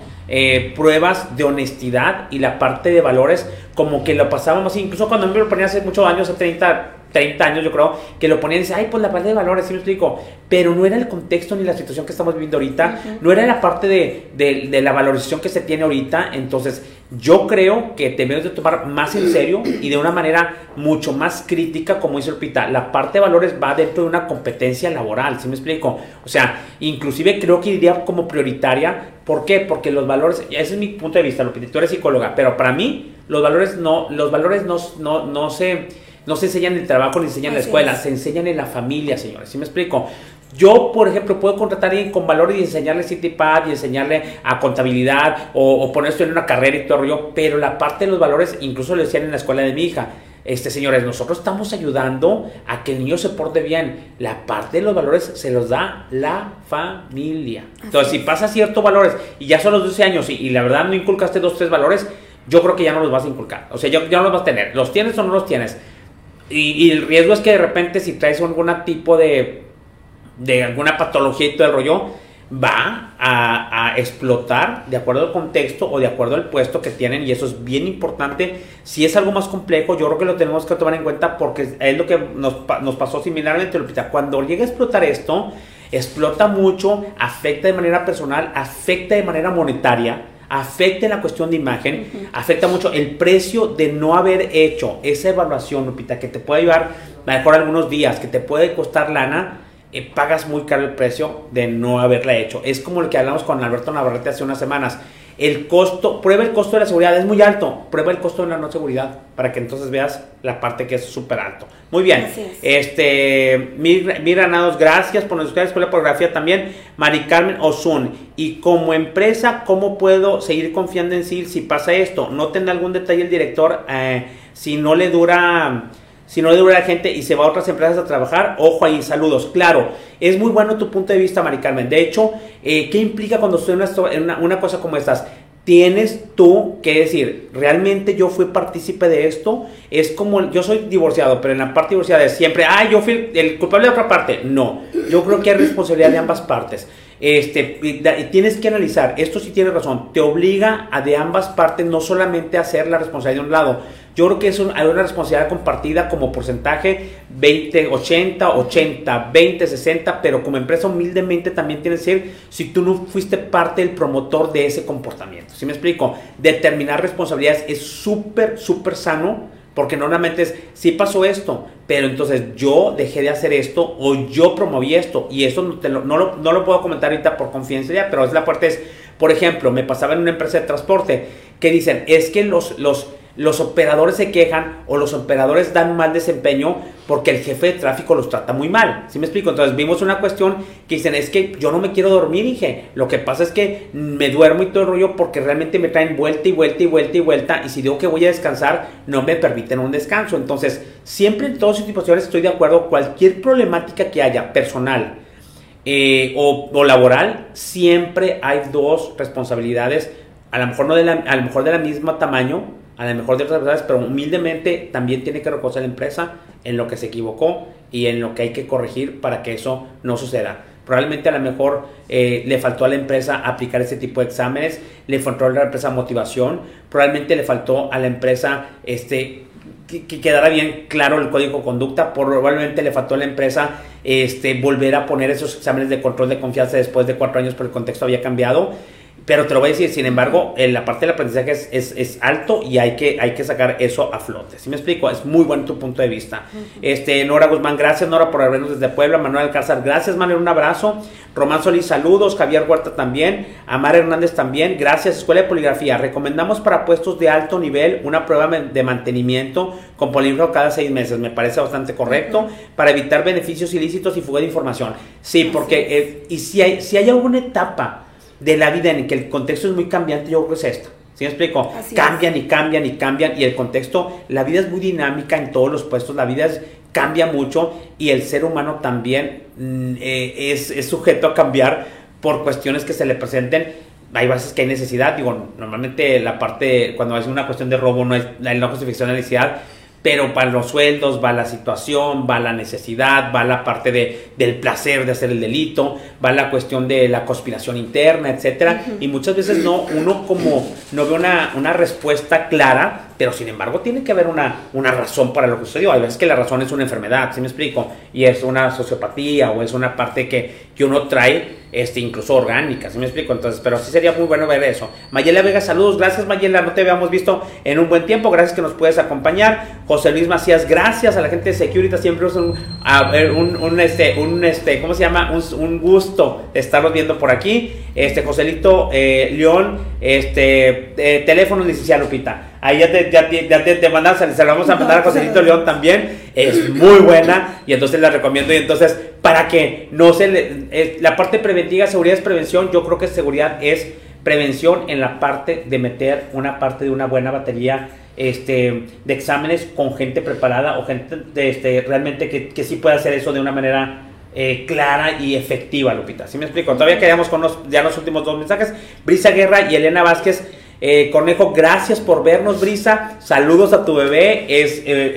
pruebas de honestidad y la parte de valores, como que lo pasábamos, incluso cuando me lo ponían hace muchos años, hace 30 años yo creo, que lo ponían y dicen, ay, pues la parte de valores, sí me explico, pero no era el contexto ni la situación que estamos viviendo ahorita, uh-huh, no era la parte de la valorización que se tiene ahorita. Entonces yo creo que debemos de tomar más en serio y de una manera mucho más crítica, como dice Lupita, la parte de valores va dentro de una competencia laboral, ¿sí me explico? O sea, inclusive creo que iría como prioritaria. ¿Por qué? Porque los valores, ese es mi punto de vista, Lupita, tú eres psicóloga, pero para mí los valores no se enseñan en el trabajo ni se enseñan en la escuela, se enseñan en la familia, señores, ¿sí me explico? Yo, por ejemplo, puedo contratar a alguien con valores y enseñarle C-TPAT y enseñarle a contabilidad o poner esto en una carrera y todo el rollo, pero la parte de los valores incluso lo decían en la escuela de mi hija. Señores, nosotros estamos ayudando a que el niño se porte bien. La parte de los valores se los da la familia. Entonces, si pasa ciertos valores y ya son los 12 años y la verdad no inculcaste 2 o 3 valores, yo creo que ya no los vas a inculcar. O sea, ya no los vas a tener. ¿Los tienes o no los tienes? Y el riesgo es que de repente si traes algún tipo de alguna patología y todo el rollo, va a explotar de acuerdo al contexto o de acuerdo al puesto que tienen, y eso es bien importante. Si es algo más complejo, yo creo que lo tenemos que tomar en cuenta, porque es lo que nos pasó similarmente, Lupita. Cuando llega a explotar esto, explota mucho, afecta de manera personal, afecta de manera monetaria, afecta la cuestión de imagen, afecta mucho el precio de no haber hecho esa evaluación, Lupita, que te puede llevar a mejor algunos días, que te puede costar lana. Pagas muy caro el precio de no haberla hecho. Es como el que hablamos con Alberto Navarrete hace unas semanas. El costo, prueba el costo de la seguridad, es muy alto. Prueba el costo de la no seguridad, para que entonces veas la parte que es súper alto. Muy bien. Mira Nados, gracias por nuestra escuela de pornografía también. Mari Carmen Osun. Y como empresa, ¿cómo puedo seguir confiando en Sil si pasa esto? ¿No tendrá algún detalle el director si no le dura... Si no le dura a la gente y se va a otras empresas a trabajar? Ojo ahí, saludos. Claro, es muy bueno tu punto de vista, Mari Carmen. De hecho, ¿qué implica cuando estoy en una cosa como estas? Tienes tú que decir, realmente yo fui partícipe de esto. Es como, yo soy divorciado, pero en la parte divorciada es siempre, yo fui el culpable de otra parte. No, yo creo que hay responsabilidad de ambas partes. Tienes que analizar, esto sí tiene razón, te obliga a de ambas partes, no solamente a hacer la responsabilidad de un lado. Yo creo que es hay una responsabilidad compartida como porcentaje 20, 80, 80, 20, 60, pero como empresa humildemente también tienes que decir si tú no fuiste parte del promotor de ese comportamiento. ¿Sí me explico? Determinar responsabilidades es súper, súper sano. Porque normalmente es, sí pasó esto, pero entonces yo dejé de hacer esto o yo promoví esto. Y eso no lo puedo comentar ahorita por confidencialidad, pero es la parte es, por ejemplo, me pasaba en una empresa de transporte que dicen, es que los operadores se quejan o los operadores dan mal desempeño porque el jefe de tráfico los trata muy mal. ¿Sí me explico? Entonces vimos una cuestión que dicen, es que yo no me quiero dormir, dije. Lo que pasa es que me duermo y todo el rollo porque realmente me traen vuelta y vuelta y vuelta y vuelta. Y si digo que voy a descansar, no me permiten un descanso. Entonces, siempre en todas situaciones estoy de acuerdo. Cualquier problemática que haya, personal o laboral, siempre hay dos responsabilidades. A lo mejor de la misma tamaño, a lo mejor de otras personas, pero humildemente también tiene que reconocer la empresa en lo que se equivocó y en lo que hay que corregir para que eso no suceda. Probablemente a lo mejor le faltó a la empresa aplicar ese tipo de exámenes, le faltó a la empresa motivación, probablemente le faltó a la empresa que quedara bien claro el código de conducta, probablemente le faltó a la empresa volver a poner esos exámenes de control de confianza después de 4 años porque el contexto había cambiado. Pero te lo voy a decir, sin embargo, la parte del aprendizaje es alto y hay que sacar eso a flote. ¿Sí me explico? Es muy bueno tu punto de vista. Nora Guzmán, gracias Nora por habernos desde Puebla. Manuel Alcázar, gracias Manuel, un abrazo. Román Solís, saludos. Javier Huerta también. Amar Hernández también. Gracias. Escuela de Poligrafía. Recomendamos para puestos de alto nivel una prueba de mantenimiento con polígrafo cada 6 meses. Me parece bastante correcto para evitar beneficios ilícitos y fuga de información. Sí, porque si hay alguna etapa de la vida en que el contexto es muy cambiante, yo creo que es esta. ¿Sí me explico? Cambian y el contexto, la vida es muy dinámica en todos los puestos, la vida cambia mucho y el ser humano también es sujeto a cambiar por cuestiones que se le presenten. Hay veces que hay necesidad, digo, normalmente la parte, cuando es una cuestión de robo, no es la justificación de la necesidad, pero para los sueldos va la situación, va la necesidad, va la parte del placer de hacer el delito, va la cuestión de la conspiración interna, etcétera. Y muchas veces uno ve una respuesta clara, pero sin embargo tiene que haber una razón para lo que sucedió. Hay veces que la razón es una enfermedad, ¿sí me explico? Y es una sociopatía o es una parte que uno trae, incluso orgánica, ¿sí me explico? Entonces, pero sí sería muy bueno ver eso. Mayela Vega, saludos, gracias Mayela, no te habíamos visto en un buen tiempo, gracias que nos puedes acompañar. José Luis Macías, gracias a la gente de Securitas, siempre es un gusto estarlos viendo por aquí. Joselito León, teléfono licenciada Lupita. Ahí ya te mandan, se lo vamos a mandar a Joselito León también. Es muy buena y entonces la recomiendo. Y entonces, para que no se le... la parte preventiva, seguridad es prevención. Yo creo que seguridad es prevención en la parte de meter una parte de una buena batería de exámenes con gente preparada o gente de, realmente que sí pueda hacer eso de una manera clara y efectiva, Lupita. ¿Sí me explico? Todavía quedamos con los, ya los últimos dos mensajes. Brisa Guerra y Elena Vázquez Cornejo, gracias por vernos, Brisa. Saludos a tu bebé.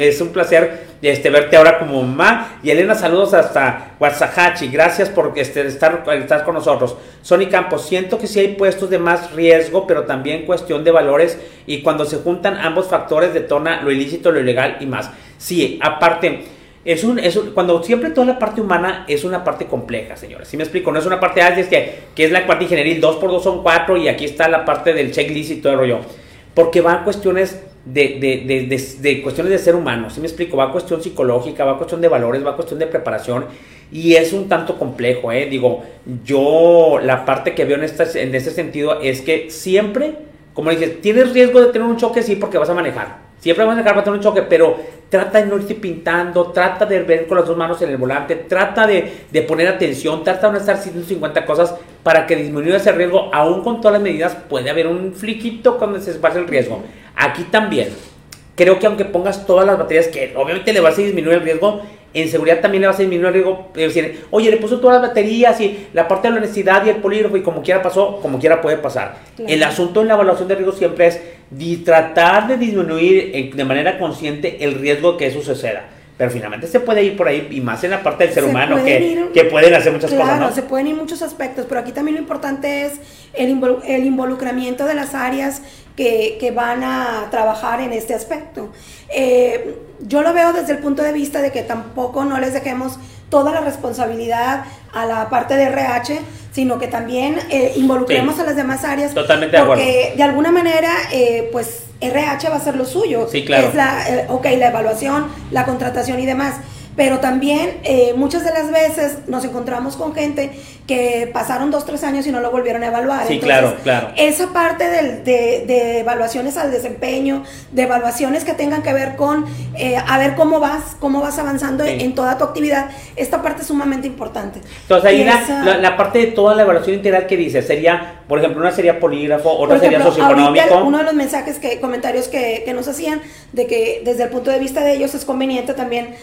Es un placer verte ahora como mamá. Y Elena, saludos hasta Guasajachi. Gracias por estar con nosotros. Sony Campos, siento que sí hay puestos de más riesgo, pero también cuestión de valores. Y cuando se juntan ambos factores detona lo ilícito, lo ilegal y más. Sí, aparte, cuando siempre toda la parte humana es una parte compleja, señores. ¿Sí me explico? No es una parte que es la parte ingenieril, 2 por 2 son 4 y aquí está la parte del checklist y todo el rollo. Porque van cuestiones de cuestiones de ser humano, ¿sí me explico? Va cuestión psicológica, va cuestión de valores, va cuestión de preparación y es un tanto complejo, ¿eh? Digo, yo la parte que veo en ese sentido es que siempre, como dices, tienes riesgo de tener un choque, sí, porque vas a manejar. Siempre vas a manejar, vas a tener un choque, pero trata de no irte pintando, trata de ver con las dos manos en el volante, trata de poner atención, trata de no estar haciendo 50 cosas para que disminuya ese riesgo. Aún con todas las medidas puede haber un fliquito cuando se pase el riesgo. Aquí también, creo que aunque pongas todas las baterías, que obviamente le vas a disminuir el riesgo, en seguridad también le vas a disminuir el riesgo. Decir, oye, le puso todas las baterías y la parte de la honestidad y el polígrafo y como quiera pasó, como quiera puede pasar. Claro. El asunto en la evaluación de riesgo siempre es tratar de disminuir de manera consciente el riesgo que eso suceda. Pero finalmente se puede ir por ahí y más en la parte del ser humano que pueden hacer muchas cosas, ¿no? Se pueden ir muchos aspectos, pero aquí también lo importante es el involucramiento de las áreas que van a trabajar en este aspecto. Yo lo veo desde el punto de vista de que tampoco no les dejemos toda la responsabilidad a la parte de RH, sino que también involucremos, sí, a las demás áreas. Totalmente de acuerdo. Porque de alguna manera, pues RH va a hacer lo suyo. Sí, claro. Es la evaluación, la contratación y demás. Pero también muchas de las veces nos encontramos con gente que pasaron 2, 3 años y no lo volvieron a evaluar. Sí, entonces, claro. Esa parte de evaluaciones al desempeño, de evaluaciones que tengan que ver con a ver cómo vas avanzando, sí, en toda tu actividad, esta parte es sumamente importante. Entonces ahí la parte de toda la evaluación integral que dice, sería, por ejemplo, una sería polígrafo, otra sería socioeconómico. Uno de los mensajes, comentarios que nos hacían, de que desde el punto de vista de ellos es conveniente también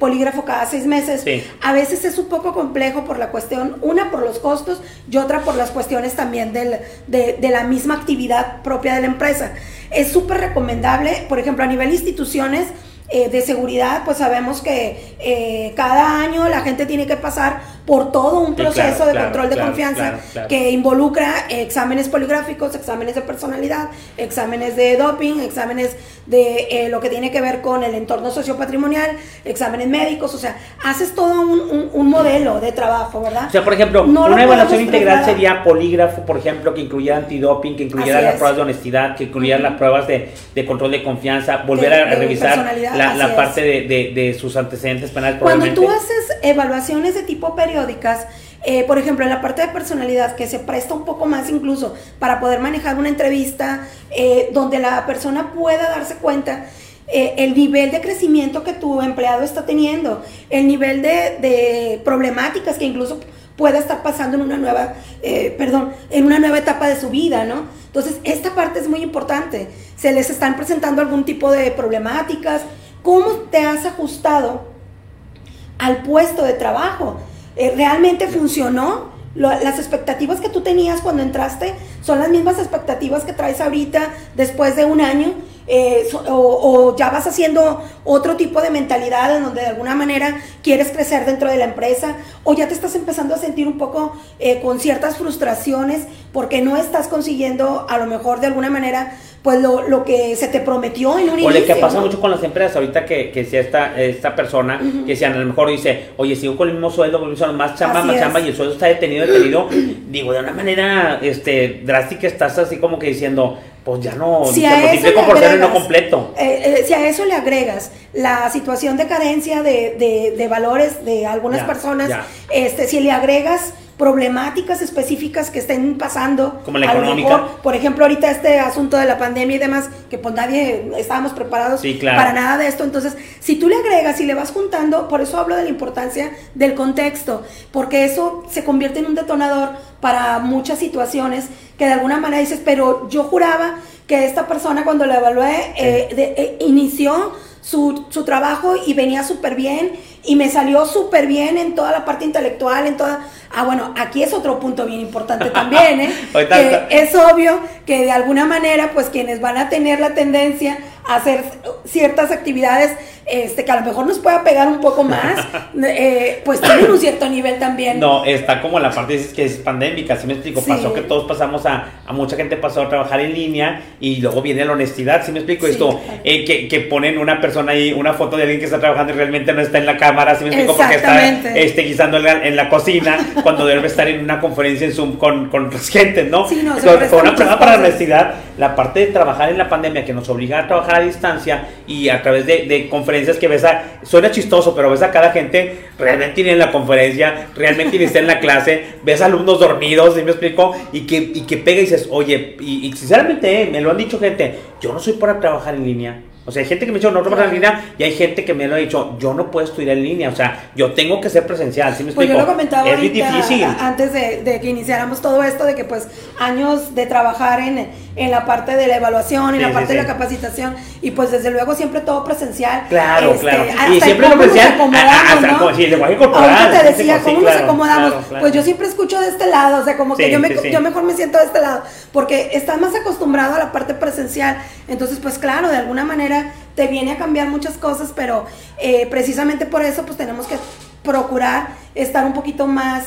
polígrafo cada 6 meses. Sí. A veces es un poco complejo por la cuestión, una por los costos y otra por las cuestiones también de la misma actividad propia de la empresa. Es súper recomendable, por ejemplo, a nivel instituciones de seguridad, pues sabemos que cada año la gente tiene que pasar por todo un proceso, sí, claro, de control, de confianza, que involucra exámenes poligráficos, exámenes de personalidad, exámenes de doping, exámenes de lo que tiene que ver con el entorno sociopatrimonial, exámenes médicos, o sea, haces todo un modelo de trabajo, ¿verdad? O sea, por ejemplo, una evaluación integral sería polígrafo, por ejemplo, que incluyera antidoping, que incluyera las pruebas de honestidad, que incluyera las pruebas de control de confianza, volver a revisar la parte de sus antecedentes penales. Cuando tú haces evaluaciones de tipo periódicas, por ejemplo, en la parte de personalidad, que se presta un poco más incluso para poder manejar una entrevista donde la persona pueda darse cuenta el nivel de crecimiento que tu empleado está teniendo, el nivel de problemáticas que incluso pueda estar pasando en una nueva, etapa de su vida, ¿no? Entonces, esta parte es muy importante. Se les están presentando algún tipo de problemáticas. ¿Cómo te has ajustado al puesto de trabajo? ¿Realmente funcionó? Las expectativas que tú tenías cuando entraste son las mismas expectativas que traes ahorita después de un año, o ya vas haciendo otro tipo de mentalidad en donde de alguna manera quieres crecer dentro de la empresa, o ya te estás empezando a sentir un poco con ciertas frustraciones porque no estás consiguiendo a lo mejor de alguna manera pues lo que se te prometió en un inicio. O lo que pasa, ¿no?, mucho con las empresas ahorita, que sea esta persona, que sea, a lo mejor dice, oye, sigo con el mismo sueldo, con el mismo, más chamba, así más es, chamba, y el sueldo está detenido, digo, de una manera drástica, estás así como que diciendo, pues ya no, si se multiplica por ser no completo. Si a eso le agregas la situación de carencia de valores de algunas personas, si le agregas problemáticas específicas que estén pasando, como la económica, a lo mejor, por ejemplo, ahorita este asunto de la pandemia y demás, que pues nadie estábamos preparados, sí, claro, para nada de esto. Entonces, si tú le agregas y le vas juntando, por eso hablo de la importancia del contexto, porque eso se convierte en un detonador para muchas situaciones que de alguna manera dices, pero yo juraba que esta persona cuando la evalué inició su trabajo y venía súper bien y me salió súper bien en toda la parte intelectual, en toda... Ah, bueno, aquí es otro punto bien importante también, ¿eh? Es obvio que de alguna manera, pues, quienes van a tener la tendencia a hacer ciertas actividades que a lo mejor nos pueda pegar un poco más, pues tienen un cierto nivel también. No, está como la parte que es pandémica, ¿sí me explico? Sí. Pasó que todos pasamos a mucha gente pasó a trabajar en línea y luego viene la honestidad, ¿sí me explico? Sí, esto, claro. Que ponen una persona ahí, una foto de alguien que está trabajando y realmente no está en la cámara, ¿sí me explico? Porque está guisando en la cocina cuando debe estar en una conferencia en Zoom con las gentes, ¿no? Sí, no, con una prueba para la honestidad, la parte de trabajar en la pandemia que nos obliga a trabajar a distancia y a través de conferencias que ves suena chistoso, pero ves a cada gente realmente ir en la conferencia, realmente está en la clase, ves alumnos dormidos, ¿sí me explico? Y que pega y dices, oye, y sinceramente me lo han dicho gente, yo no soy para trabajar en línea. O sea, hay gente que me ha dicho, no trabajar en línea, y hay gente que me lo ha dicho, yo no puedo estudiar en línea, o sea, yo tengo que ser presencial, ¿sí me explico? Pues yo lo comentaba es ahorita, difícil. Antes de que iniciáramos todo esto, de que pues años de trabajar en la parte de la evaluación, en la parte de la capacitación, y pues desde luego siempre todo presencial. Claro, claro. Y siempre lo presencial, ¿no? Sí, el lenguaje corporal. Ahorita te decía, ¿cómo nos acomodamos? Claro. Pues yo siempre escucho de este lado, o sea, como que yo mejor me siento de este lado, porque estás más acostumbrado a la parte presencial, entonces pues claro, de alguna manera te viene a cambiar muchas cosas, pero precisamente por eso pues tenemos que procurar estar un poquito más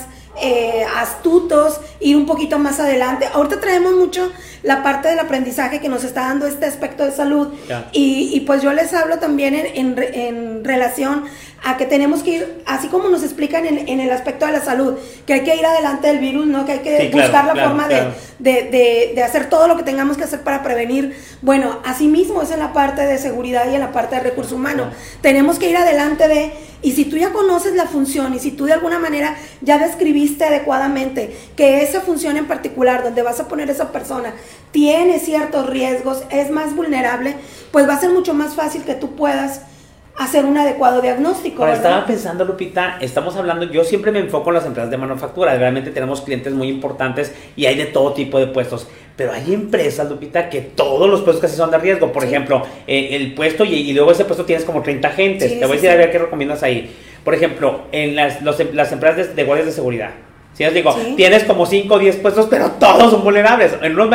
astutos, ir un poquito más adelante. Ahorita traemos mucho la parte del aprendizaje que nos está dando este aspecto de salud, y pues yo les hablo también en relación a que tenemos que ir, así como nos explican en el aspecto de la salud, que hay que ir adelante del virus, ¿no? Que hay que buscar la forma de hacer todo lo que tengamos que hacer para prevenir. Bueno, asimismo es en la parte de seguridad y en la parte de recursos humanos. Tenemos que ir adelante de, y si tú ya conoces la función, y si tú de alguna manera ya describiste adecuadamente que esa función en particular, donde vas a poner esa persona, tiene ciertos riesgos, es más vulnerable, pues va a ser mucho más fácil que tú puedas hacer un adecuado diagnóstico. Ahora, estaba pensando, Lupita, estamos hablando, yo siempre me enfoco en las empresas de manufactura, realmente tenemos clientes muy importantes y hay de todo tipo de puestos, pero hay empresas, Lupita, que todos los puestos casi son de riesgo, por ejemplo, el puesto y luego ese puesto tienes como 30 gentes, te voy a decir a ver qué recomiendas ahí. Por ejemplo, en las empresas de guardias de seguridad, si les digo, tienes como 5 o 10 puestos, pero todos son vulnerables, en unos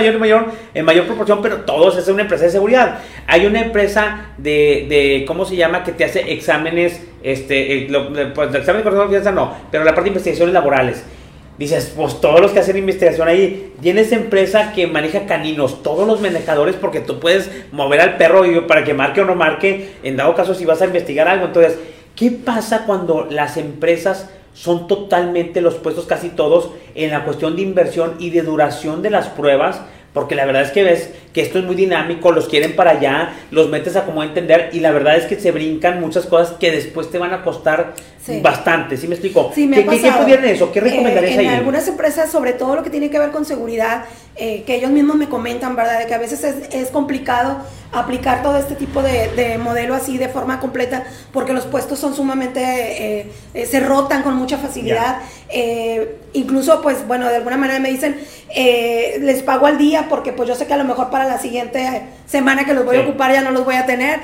en mayor proporción, pero todos es una empresa de seguridad. Hay una empresa de ¿cómo se llama? Que te hace exámenes, el examen de confianza no, pero la parte de investigaciones laborales. Dices, pues todos los que hacen investigación ahí, tienes empresa que maneja caninos, todos los manejadores, porque tú puedes mover al perro para que marque o no marque, en dado caso si vas a investigar algo. Entonces, ¿qué pasa cuando las empresas son totalmente los puestos, casi todos, en la cuestión de inversión y de duración de las pruebas? Porque la verdad es que ves que esto es muy dinámico, los quieren para allá, los metes a como entender, y la verdad es que se brincan muchas cosas que después te van a costar bastante, ¿sí me explico? Sí, me ha pasado. ¿Qué pudieran eso? ¿Qué recomendarías ahí? En algunas empresas, sobre todo lo que tiene que ver con seguridad, que ellos mismos me comentan, ¿verdad? De que a veces es complicado aplicar todo este tipo de modelo así de forma completa, porque los puestos son sumamente, se rotan con mucha facilidad, incluso pues bueno, de alguna manera me dicen, les pago al día porque pues yo sé que a lo mejor para la siguiente semana que los voy a ocupar ya no los voy a tener.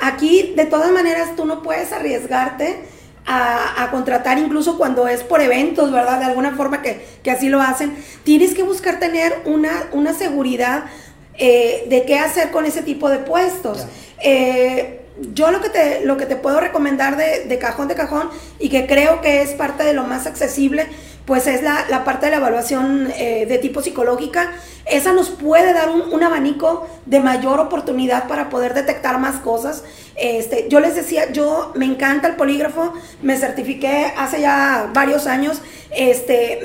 Aquí de todas maneras tú no puedes arriesgarte a contratar, incluso cuando es por eventos, ¿verdad? De alguna forma que así lo hacen, tienes que buscar tener una seguridad de qué hacer con ese tipo de puestos. Yo lo que te puedo recomendar de cajón, y que creo que es parte de lo más accesible, pues es la parte de la evaluación de tipo psicológica. Esa nos puede dar un abanico de mayor oportunidad para poder detectar más cosas. Yo les decía, me encanta el polígrafo, me certifiqué hace ya varios años,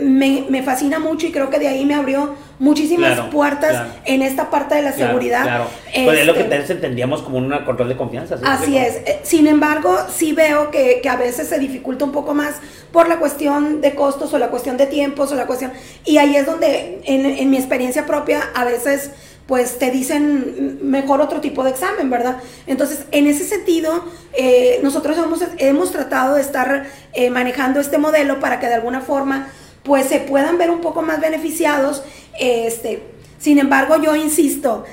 me fascina mucho, y creo que de ahí me abrió muchísimas puertas en esta parte de la seguridad. Pues es lo que entendíamos como un control de confianza. ¿Sí? Así es. Sin embargo, sí veo que a veces se dificulta un poco más por la cuestión de costos, o la cuestión de tiempos, o la cuestión... Y ahí es donde, en mi experiencia propia, a veces pues te dicen mejor otro tipo de examen, ¿verdad? Entonces, en ese sentido, nosotros hemos tratado de estar manejando este modelo para que de alguna forma pues se puedan ver un poco más beneficiados. Sin embargo, yo insisto,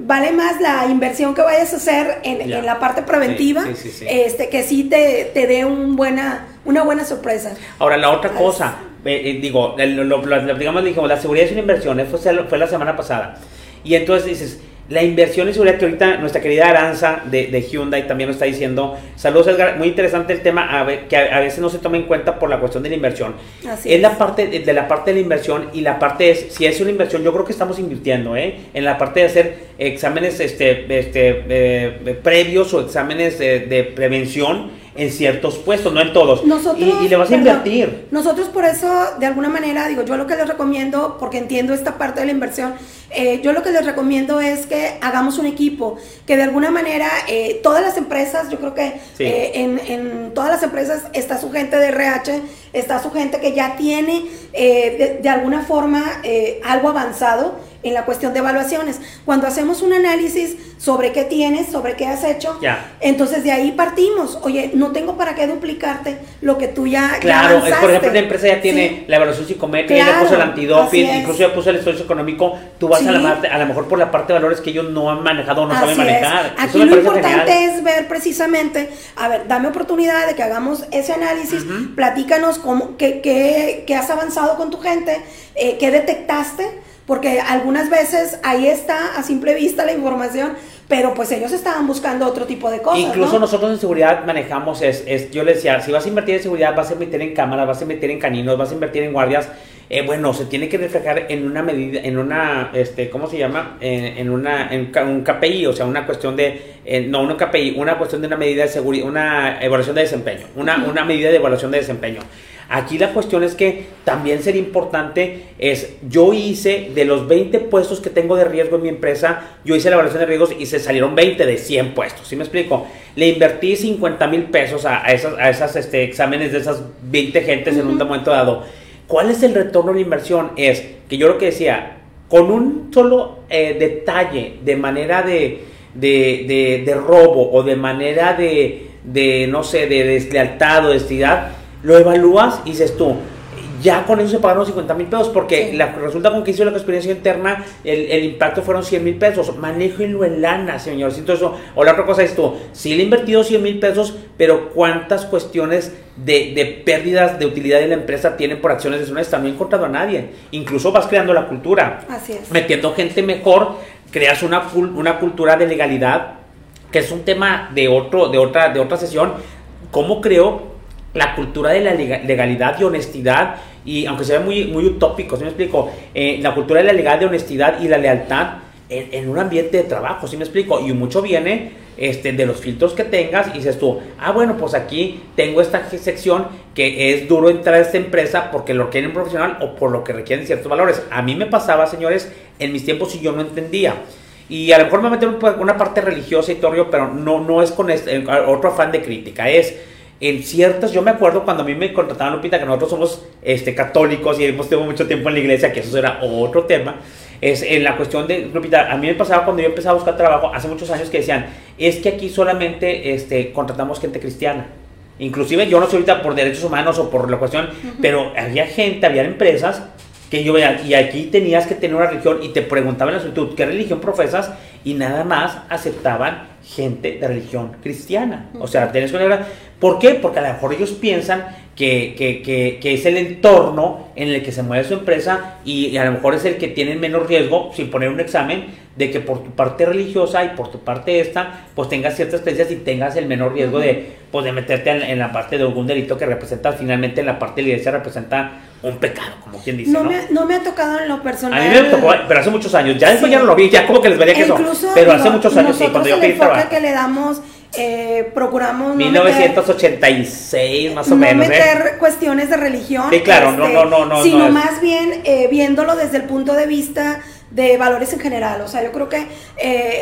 vale más la inversión que vayas a hacer en la parte preventiva, sí. Que sí te dé una buena sorpresa. Ahora, la otra cosa, dijimos, la seguridad es una inversión, fue la semana pasada. Y entonces dices, la inversión en seguridad, que ahorita nuestra querida Aranza de Hyundai también lo está diciendo. Saludos, Edgar, muy interesante el tema, que a veces no se toma en cuenta por la cuestión de la inversión. Así es. La parte de la inversión, y la parte es, si es una inversión, yo creo que estamos invirtiendo en la parte de hacer exámenes previos o exámenes de prevención en ciertos puestos, no en todos. Y le vas a invertir. Nosotros, por eso, de alguna manera, yo lo que les recomiendo, porque entiendo esta parte de la inversión, yo lo que les recomiendo es que hagamos un equipo, que de alguna manera todas las empresas, yo creo que en todas las empresas está su gente de RH, está su gente que ya tiene de alguna forma algo avanzado en la cuestión de evaluaciones. Cuando hacemos un análisis sobre qué tienes, sobre qué has hecho, entonces de ahí partimos. Oye, no tengo para qué duplicarte lo que tú ya avanzaste. Claro, por ejemplo, la empresa ya tiene la evaluación psicométrica, ya le puso el antidoping, incluso ya puso el estudio económico. Tú vas a lo mejor por la parte de valores que ellos no han manejado o no saben manejar. Aquí lo importante es ver precisamente, a ver, dame oportunidad de que hagamos ese análisis, platícanos qué has avanzado con tu gente, qué detectaste, porque algunas veces ahí está a simple vista la información, pero pues ellos estaban buscando otro tipo de cosas. Incluso nosotros en seguridad manejamos, yo les decía, si vas a invertir en seguridad, vas a invertir en cámaras, vas a invertir en caninos, vas a invertir en guardias, se tiene que reflejar en una medida, en una, ¿cómo se llama? En un KPI, o sea, una cuestión de, no un KPI, una cuestión de una medida de seguridad, una evaluación de desempeño, una medida de evaluación de desempeño. Aquí la cuestión es que también sería importante yo hice de los 20 puestos que tengo de riesgo en mi empresa, yo hice la evaluación de riesgos y se salieron 20 de 100 puestos, ¿sí me explico? Le invertí 50 mil pesos a esas exámenes de esas 20 gentes en un momento dado. ¿Cuál es el retorno de la inversión? Es que yo lo que decía, con un solo detalle de manera de robo o de manera de deslealtad o deshonestidad, lo evalúas y dices tú, ya con eso se pagaron 50 mil pesos, porque resulta con que hizo la experiencia interna, el impacto fueron 100 mil pesos, manéjenlo en lana, señor. O la otra cosa es tú, sí le he invertido 100 mil pesos, pero ¿cuántas cuestiones de pérdidas de utilidad de la empresa tienen por acciones deshonestas? No he encontrado a nadie. Incluso vas creando la cultura. Así es. Metiendo gente mejor, creas una cultura de legalidad, que es un tema de otra sesión. ¿Cómo creo la cultura de la legalidad y honestidad? Y aunque sea muy, muy utópico, ¿sí me explico? La cultura de la legalidad, de honestidad y la lealtad en un ambiente de trabajo, ¿sí me explico? Y mucho viene de los filtros que tengas, y dices tú, bueno, pues aquí tengo esta sección que es duro entrar a esta empresa porque lo requieren profesional o por lo que requieren ciertos valores. A mí me pasaba, señores, en mis tiempos, si yo no entendía. Y a lo mejor me meten una parte religiosa y todo, pero no es con otro afán de crítica, es... En ciertas, yo me acuerdo cuando a mí me contrataban, Lupita, que nosotros somos católicos y hemos tenido mucho tiempo en la iglesia, que eso era otro tema, es en la cuestión de, Lupita, a mí me pasaba cuando yo empezaba a buscar trabajo hace muchos años que decían, es que aquí solamente contratamos gente cristiana. Inclusive yo no sé ahorita por derechos humanos o por la cuestión, pero había gente, había empresas que yo veía, y aquí tenías que tener una religión, y te preguntaban en la solicitud, ¿qué religión profesas? Y nada más aceptaban gente de religión cristiana. O sea, tenés una idea. ¿Por qué? Porque a lo mejor ellos piensan que es el entorno en el que se mueve su empresa, y a lo mejor es el que tiene menos riesgo, sin poner un examen, de que por tu parte religiosa y por tu parte pues tengas ciertas creencias y tengas el menor riesgo de meterte en la parte de algún delito que representa, finalmente en la parte de la iglesia representa un pecado, como quien dice, ¿no? No me ha tocado en lo personal. A mí me tocó, pero hace muchos años, ya después ya no lo vi, ya como que les valía que eso, pero hace muchos años, sí, cuando yo pedí trabajo. Que le damos, procuramos 1986 más o menos, meter cuestiones de religión, sí, claro, no, sino más bien viéndolo desde el punto de vista de valores en general. O sea, yo creo que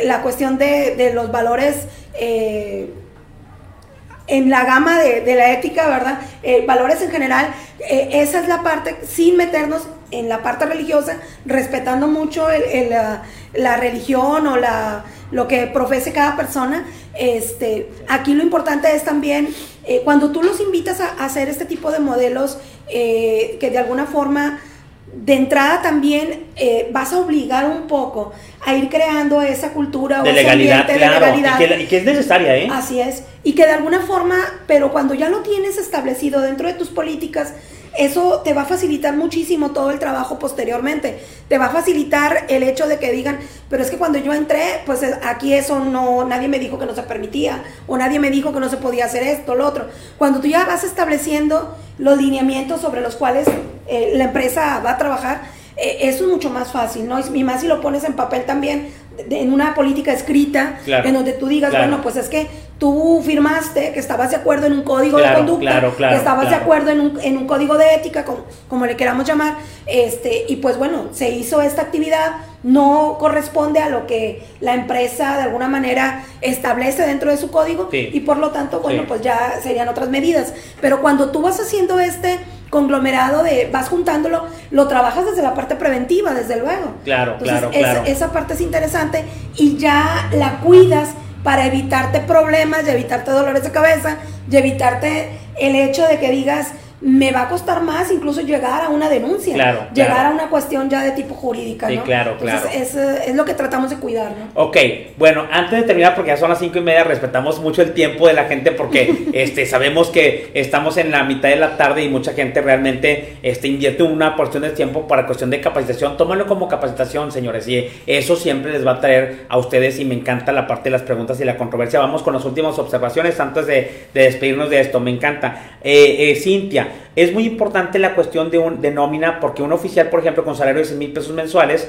la cuestión de los valores en la gama de la ética, ¿verdad? Valores en general, esa es la parte, sin meternos en la parte religiosa, respetando mucho la religión o lo que profese cada persona. Aquí lo importante es también, cuando tú los invitas a hacer este tipo de modelos que de alguna forma de entrada también vas a obligar un poco a ir creando esa cultura de legalidad, claro, de legalidad. Y que es necesaria, ¿eh? Así es, y que de alguna forma, pero cuando ya lo tienes establecido dentro de tus políticas, eso te va a facilitar muchísimo todo el trabajo posteriormente. Te va a facilitar el hecho de que digan, pero es que cuando yo entré, pues aquí eso no, nadie me dijo que no se permitía, o nadie me dijo que no se podía hacer esto, lo otro. Cuando tú ya vas estableciendo los lineamientos sobre los cuales la empresa va a trabajar, eso es mucho más fácil, ¿no? Y más si lo pones en papel también, en una política escrita, claro, en donde tú digas, claro, bueno, pues es que tú firmaste que estabas de acuerdo en un código, claro, de conducta, claro, claro, que estabas, claro, de acuerdo en un código de ética, como le queramos llamar, y pues bueno, se hizo esta actividad, no corresponde a lo que la empresa de alguna manera establece dentro de su código, sí, y por lo tanto, bueno, sí, pues ya serían otras medidas. Pero cuando tú vas haciendo conglomerado vas juntándolo, lo trabajas desde la parte preventiva, desde luego. Claro. Entonces, claro. Esa parte es interesante y ya la cuidas para evitarte problemas, y evitarte dolores de cabeza, y evitarte el hecho de que digas, me va a costar más incluso llegar a una denuncia, claro, llegar, claro, a una cuestión ya de tipo jurídica, sí, ¿no? Claro, entonces, claro, es lo que tratamos de cuidar, ¿no? Ok, bueno, antes de terminar, porque ya son las 5:30, respetamos mucho el tiempo de la gente porque sabemos que estamos en la mitad de la tarde y mucha gente realmente invierte una porción de tiempo para cuestión de capacitación. Tómalo como capacitación, señores, y eso siempre les va a traer a ustedes, y me encanta la parte de las preguntas y la controversia. Vamos con las últimas observaciones antes de despedirnos de esto, me encanta. Cintia, es muy importante la cuestión de nómina, porque un oficial, por ejemplo, con salario de 6,000 pesos mensuales,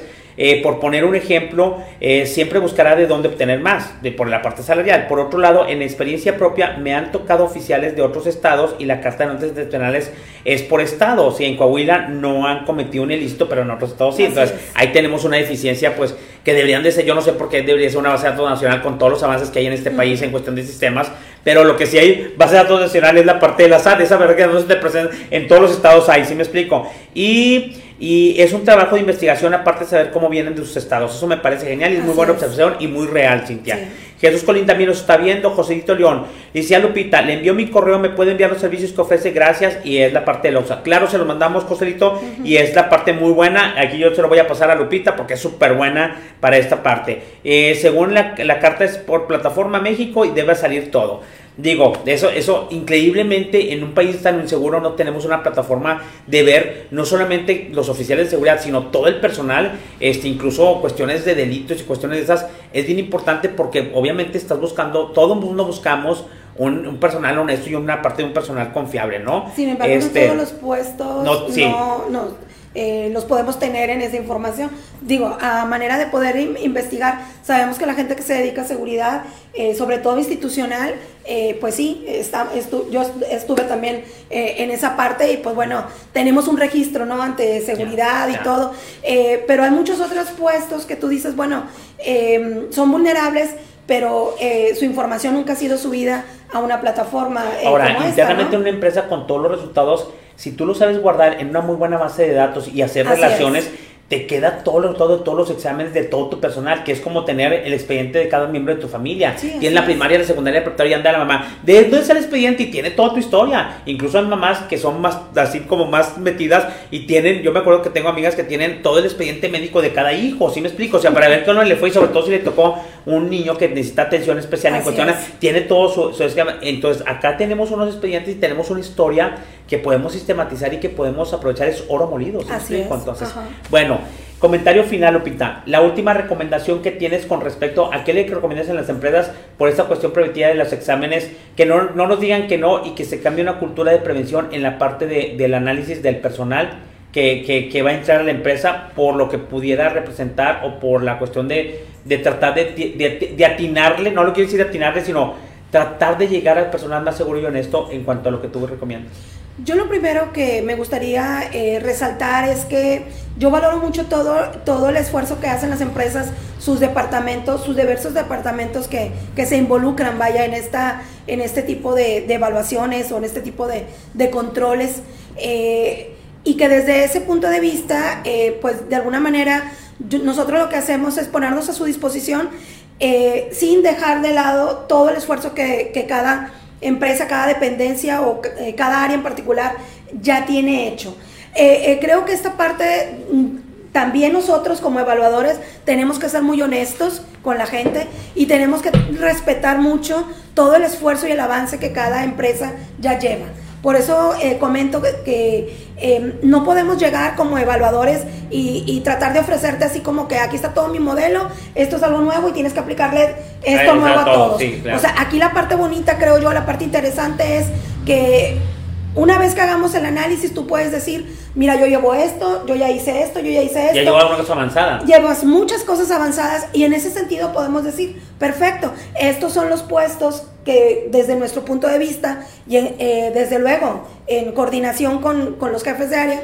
por poner un ejemplo, siempre buscará de dónde obtener más, por la parte salarial. Por otro lado, en experiencia propia, me han tocado oficiales de otros estados y la carta de antecedentes penales es por estado. O sea, en Coahuila no han cometido un ilícito, pero en otros estados sí. Entonces, ahí tenemos una deficiencia, pues, que deberían de ser, yo no sé por qué debería ser una base de datos nacional con todos los avances que hay en este país en cuestión de sistemas, pero lo que sí hay base de datos nacional es la parte de la SAT, esa verdad que no se te presenta en todos los estados ahí, ¿sí me explico? Y es un trabajo de investigación, aparte de saber cómo vienen de sus estados. Eso me parece genial y es muy buena observación y muy real, Cintia. Sí. Jesús Colín también nos está viendo. Joséito León, dice a Lupita, le envió mi correo, me puede enviar los servicios que ofrece, gracias, y es la parte de los, claro, se los mandamos, Joséito, y es la parte muy buena. Aquí yo se lo voy a pasar a Lupita porque es súper buena para esta parte. Según la carta es por Plataforma México y debe salir todo. Digo, eso increíblemente en un país tan inseguro no tenemos una plataforma de ver no solamente los oficiales de seguridad, sino todo el personal, incluso cuestiones de delitos y cuestiones de esas. Es bien importante porque obviamente estás buscando, todo el mundo buscamos un personal honesto y una parte de un personal confiable, ¿no? Sin embargo, no todos los puestos los podemos tener en esa información. Digo, a manera de poder investigar, sabemos que la gente que se dedica a seguridad, sobre todo institucional, pues sí, yo estuve también en esa parte y pues bueno, tenemos un registro, ¿no? Ante seguridad y todo, pero hay muchos otros puestos que tú dices, bueno, son vulnerables, pero su información nunca ha sido subida a una plataforma. Ahora, como internamente, ¿no? Una empresa con todos los resultados, si tú lo sabes guardar en una muy buena base de datos y hacer relaciones, te queda todos los exámenes de todo tu personal, que es como tener el expediente de cada miembro de tu familia. Sí, tienes la primaria, la secundaria, la preparatoria, anda la mamá. ¿De dónde está el expediente? Y tiene toda tu historia. Incluso hay mamás que son más, así como más metidas y tienen, yo me acuerdo que tengo amigas que tienen todo el expediente médico de cada hijo, ¿sí me explico? O sea, para ver qué no le fue y sobre todo si le tocó un niño que necesita atención especial en cuestiones, tiene todo su esquema. Entonces, acá tenemos unos expedientes y tenemos una historia que podemos sistematizar y que podemos aprovechar, es oro molido, ¿sí me explico? Entonces, bueno, comentario final, Lupita. La última recomendación que tienes con respecto a qué le recomiendas en las empresas por esta cuestión preventiva de los exámenes, que no nos digan que no y que se cambie una cultura de prevención en la parte del análisis del personal que va a entrar a la empresa por lo que pudiera representar o por la cuestión de tratar de atinarle, no lo quiero decir atinarle, sino tratar de llegar al personal más seguro y honesto en cuanto a lo que tú recomiendas. Yo lo primero que me gustaría resaltar es que yo valoro mucho todo el esfuerzo que hacen las empresas, sus departamentos, sus diversos departamentos que se involucran, vaya, en este tipo de evaluaciones o en este tipo de controles, y que desde ese punto de vista, pues de alguna manera nosotros lo que hacemos es ponernos a su disposición, sin dejar de lado todo el esfuerzo que cada empresa, cada dependencia o cada área en particular ya tiene hecho. Creo que esta parte también nosotros como evaluadores tenemos que ser muy honestos con la gente y tenemos que respetar mucho todo el esfuerzo y el avance que cada empresa ya lleva. Por eso comento que no podemos llegar como evaluadores y tratar de ofrecerte así como que aquí está todo mi modelo, esto es algo nuevo y tienes que aplicarle esto nuevo a todos. Sí, claro. O sea, aquí la parte bonita, creo yo, la parte interesante es que una vez que hagamos el análisis, tú puedes decir, mira, yo llevo esto, yo ya hice esto, yo ya hice esto. Ya llevo alguna cosa avanzada. Llevas muchas cosas avanzadas y en ese sentido podemos decir, perfecto, estos son los puestos que desde nuestro punto de vista y desde luego en coordinación con los jefes de área,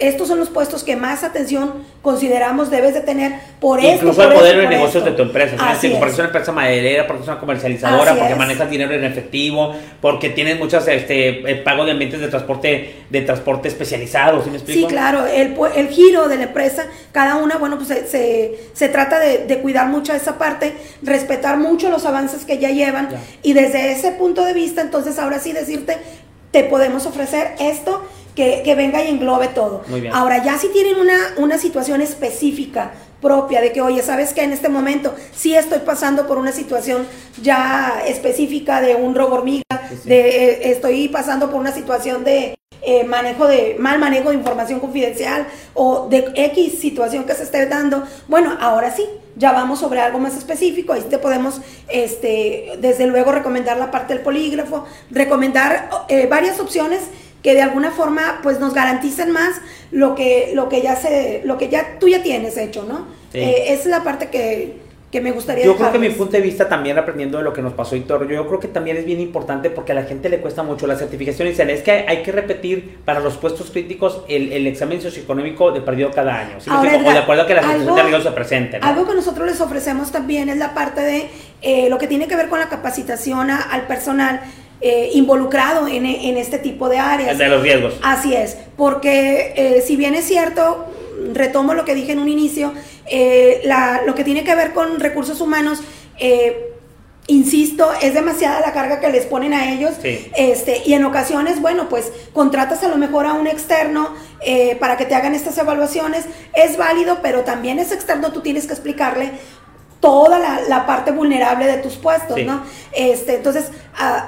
estos son los puestos que más atención consideramos debes de tener por esto. Incluso el poder de negocios de tu empresa, así porque es una empresa maderera, porque es una comercializadora, así porque manejas dinero en efectivo, porque tienes muchas pago de ambientes de transporte especializado, ¿sí me explico? Sí, claro, el giro de la empresa, cada una, bueno, pues se trata de cuidar mucho esa parte, respetar mucho los avances que ya llevan ya. Y desde ese punto de vista, entonces ahora sí decirte, te podemos ofrecer esto que venga y englobe todo. Muy bien. Ahora ya si tienen una situación específica propia de que, oye, ¿sabes qué? En este momento sí estoy pasando por una situación ya específica de un robo hormiga, sí. Estoy pasando por una situación de mal manejo de información confidencial o de X situación que se esté dando, bueno, ahora sí, ya vamos sobre algo más específico, ahí te podemos, desde luego, recomendar la parte del polígrafo, recomendar varias opciones que de alguna forma pues nos garantizan más lo que tú ya tienes hecho, ¿no? Sí. Esa es la parte que me gustaría dejarles. Yo creo que mi punto de vista también, aprendiendo de lo que nos pasó Héctor, yo creo que también es bien importante porque a la gente le cuesta mucho la certificación y dicen, es que hay que repetir para los puestos críticos el examen socioeconómico de perdido cada año. ¿Sí? Ahora, Edgar, o de acuerdo a que la situación de riesgo se presente, ¿no? Algo que nosotros les ofrecemos también es la parte de lo que tiene que ver con la capacitación al personal involucrado en este tipo de áreas. El de los riesgos. Así es, porque si bien es cierto, retomo lo que dije en un inicio, lo que tiene que ver con recursos humanos, insisto, es demasiada la carga que les ponen a ellos, sí. Y en ocasiones, bueno, pues contratas a lo mejor a un externo para que te hagan estas evaluaciones, es válido, pero también ese externo tú tienes que explicarle toda la parte vulnerable de tus puestos, sí. ¿No? Entonces,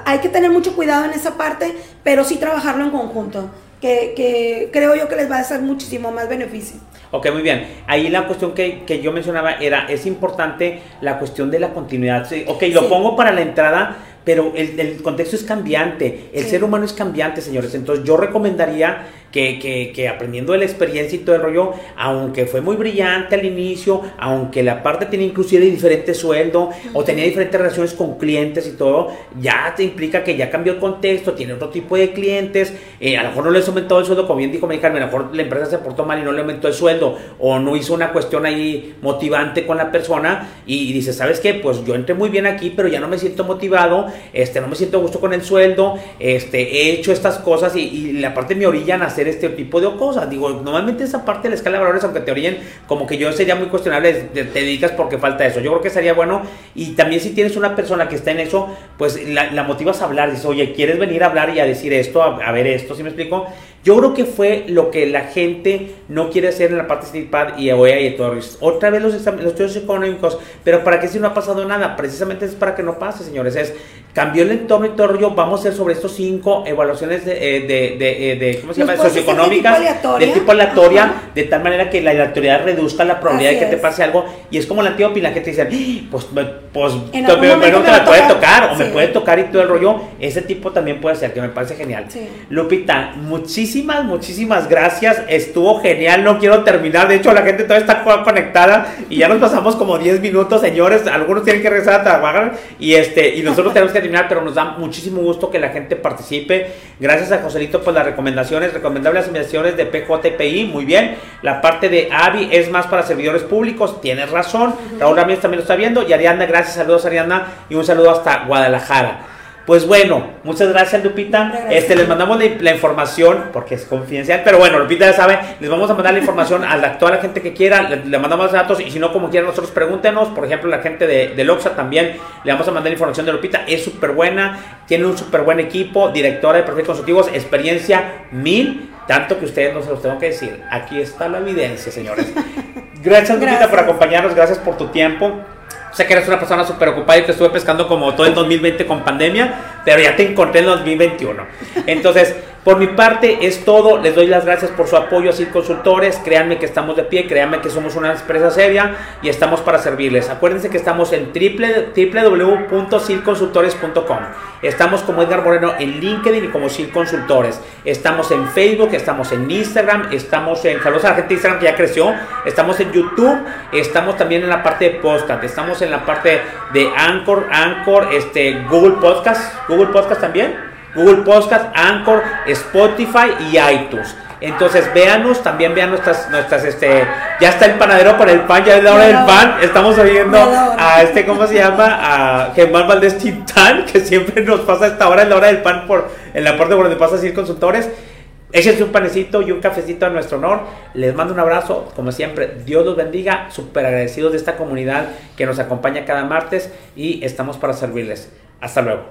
hay que tener mucho cuidado en esa parte, pero sí trabajarlo en conjunto. Que creo yo que les va a hacer muchísimo más beneficio. Ok, muy bien. Ahí la cuestión que yo mencionaba era, es importante la cuestión de la continuidad. Sí, ok, lo pongo para la entrada, pero el contexto es cambiante, el ser humano es cambiante, señores. Entonces yo recomendaría que aprendiendo de la experiencia y todo el rollo, aunque fue muy brillante al inicio, aunque la parte tenía inclusive diferente sueldo, uh-huh. o tenía diferentes relaciones con clientes y todo, ya te implica que ya cambió el contexto, tiene otro tipo de clientes, a lo mejor no les aumentó el sueldo, como bien dijo Mari Carmen, a lo mejor la empresa se portó mal y no le aumentó el sueldo, o no hizo una cuestión ahí motivante con la persona, y dice, ¿sabes qué? Pues yo entré muy bien aquí, pero ya no me siento motivado, no me siento gusto con el sueldo, he hecho estas cosas y la parte me orillan a hacer este tipo de cosas. Digo, normalmente esa parte de la escala de valores, aunque te orillen, como que yo sería muy cuestionable, te dedicas porque falta eso. Yo creo que sería bueno, y también si tienes una persona que está en eso, pues la motivas a hablar, dices, oye, ¿quieres venir a hablar y a decir esto, a ver esto? ¿Sí me explico? Yo creo que fue lo que la gente no quiere hacer en la parte de C-TPAT y EBA y todo. Otra vez los estudios económicos, pero ¿para qué si no ha pasado nada? Precisamente es para que no pase, señores. Cambió el entorno y todo el rollo. Vamos a hacer sobre estos 5 evaluaciones ¿cómo se llama? Socioeconómicas, de tipo aleatoria, ajá. De tal manera que la aleatoriedad reduzca la probabilidad de que te pase algo. Y es como la tía opina que te dicen, pues me puede tocar, o sí. Me puede tocar y todo el rollo. Ese tipo también puede ser, que me parece genial. Sí. Lupita, muchísimas gracias. Estuvo genial, no quiero terminar. De hecho, la gente todavía está conectada y ya nos pasamos como 10 minutos, señores. Algunos tienen que regresar a trabajar y nosotros tenemos que terminar, pero nos da muchísimo gusto que la gente participe. Gracias a Joselito por las recomendaciones, recomendables asociaciones de PJPI, muy bien. La parte de AVI es más para servidores públicos, tienes razón. Uh-huh. Raúl Ramírez también lo está viendo, y Ariana, gracias, saludos Ariana, y un saludo hasta Guadalajara. Pues bueno, muchas gracias, Lupita. Gracias. Les mandamos la información porque es confidencial, pero bueno, Lupita ya sabe, les vamos a mandar la información a toda la gente que quiera, le mandamos los datos y si no, como quieran nosotros, pregúntenos. Por ejemplo, la gente de Loxa también le vamos a mandar la información de Lupita. Es súper buena, tiene un súper buen equipo, directora de proyectos consultivos, experiencia 1000, tanto que ustedes no se los tengo que decir. Aquí está la evidencia, señores. Gracias, Lupita, por acompañarnos, gracias por tu tiempo. Sé que eres una persona súper ocupada y te estuve pescando como todo el 2020 con pandemia, pero ya te encontré en el 2021. Entonces, por mi parte es todo. Les doy las gracias por su apoyo a CIR Consultores. Créanme que estamos de pie, créanme que somos una empresa seria y estamos para servirles. Acuérdense que estamos en www.silconsultores.com. Estamos como Edgar Moreno en LinkedIn y como CIR Consultores. Estamos en Facebook, estamos en Instagram, estamos en... Saludos a la gente de Instagram que ya creció. Estamos en YouTube, estamos también en la parte de podcast, estamos en la parte de Anchor, Google Podcast también, Google Podcast, Anchor, Spotify y iTunes. Entonces véanos, también vean nuestras ya está el panadero con el pan, ya es la hora del pan. Estamos oyendo a ¿cómo se llama? A Germán Valdés Tintán, que siempre nos pasa esta hora, es la hora del pan en la parte donde pasa CIR Consultores. Échense un panecito y un cafecito a nuestro honor. Les mando un abrazo, como siempre. Dios los bendiga. Súper agradecidos de esta comunidad que nos acompaña cada martes y estamos para servirles. Hasta luego.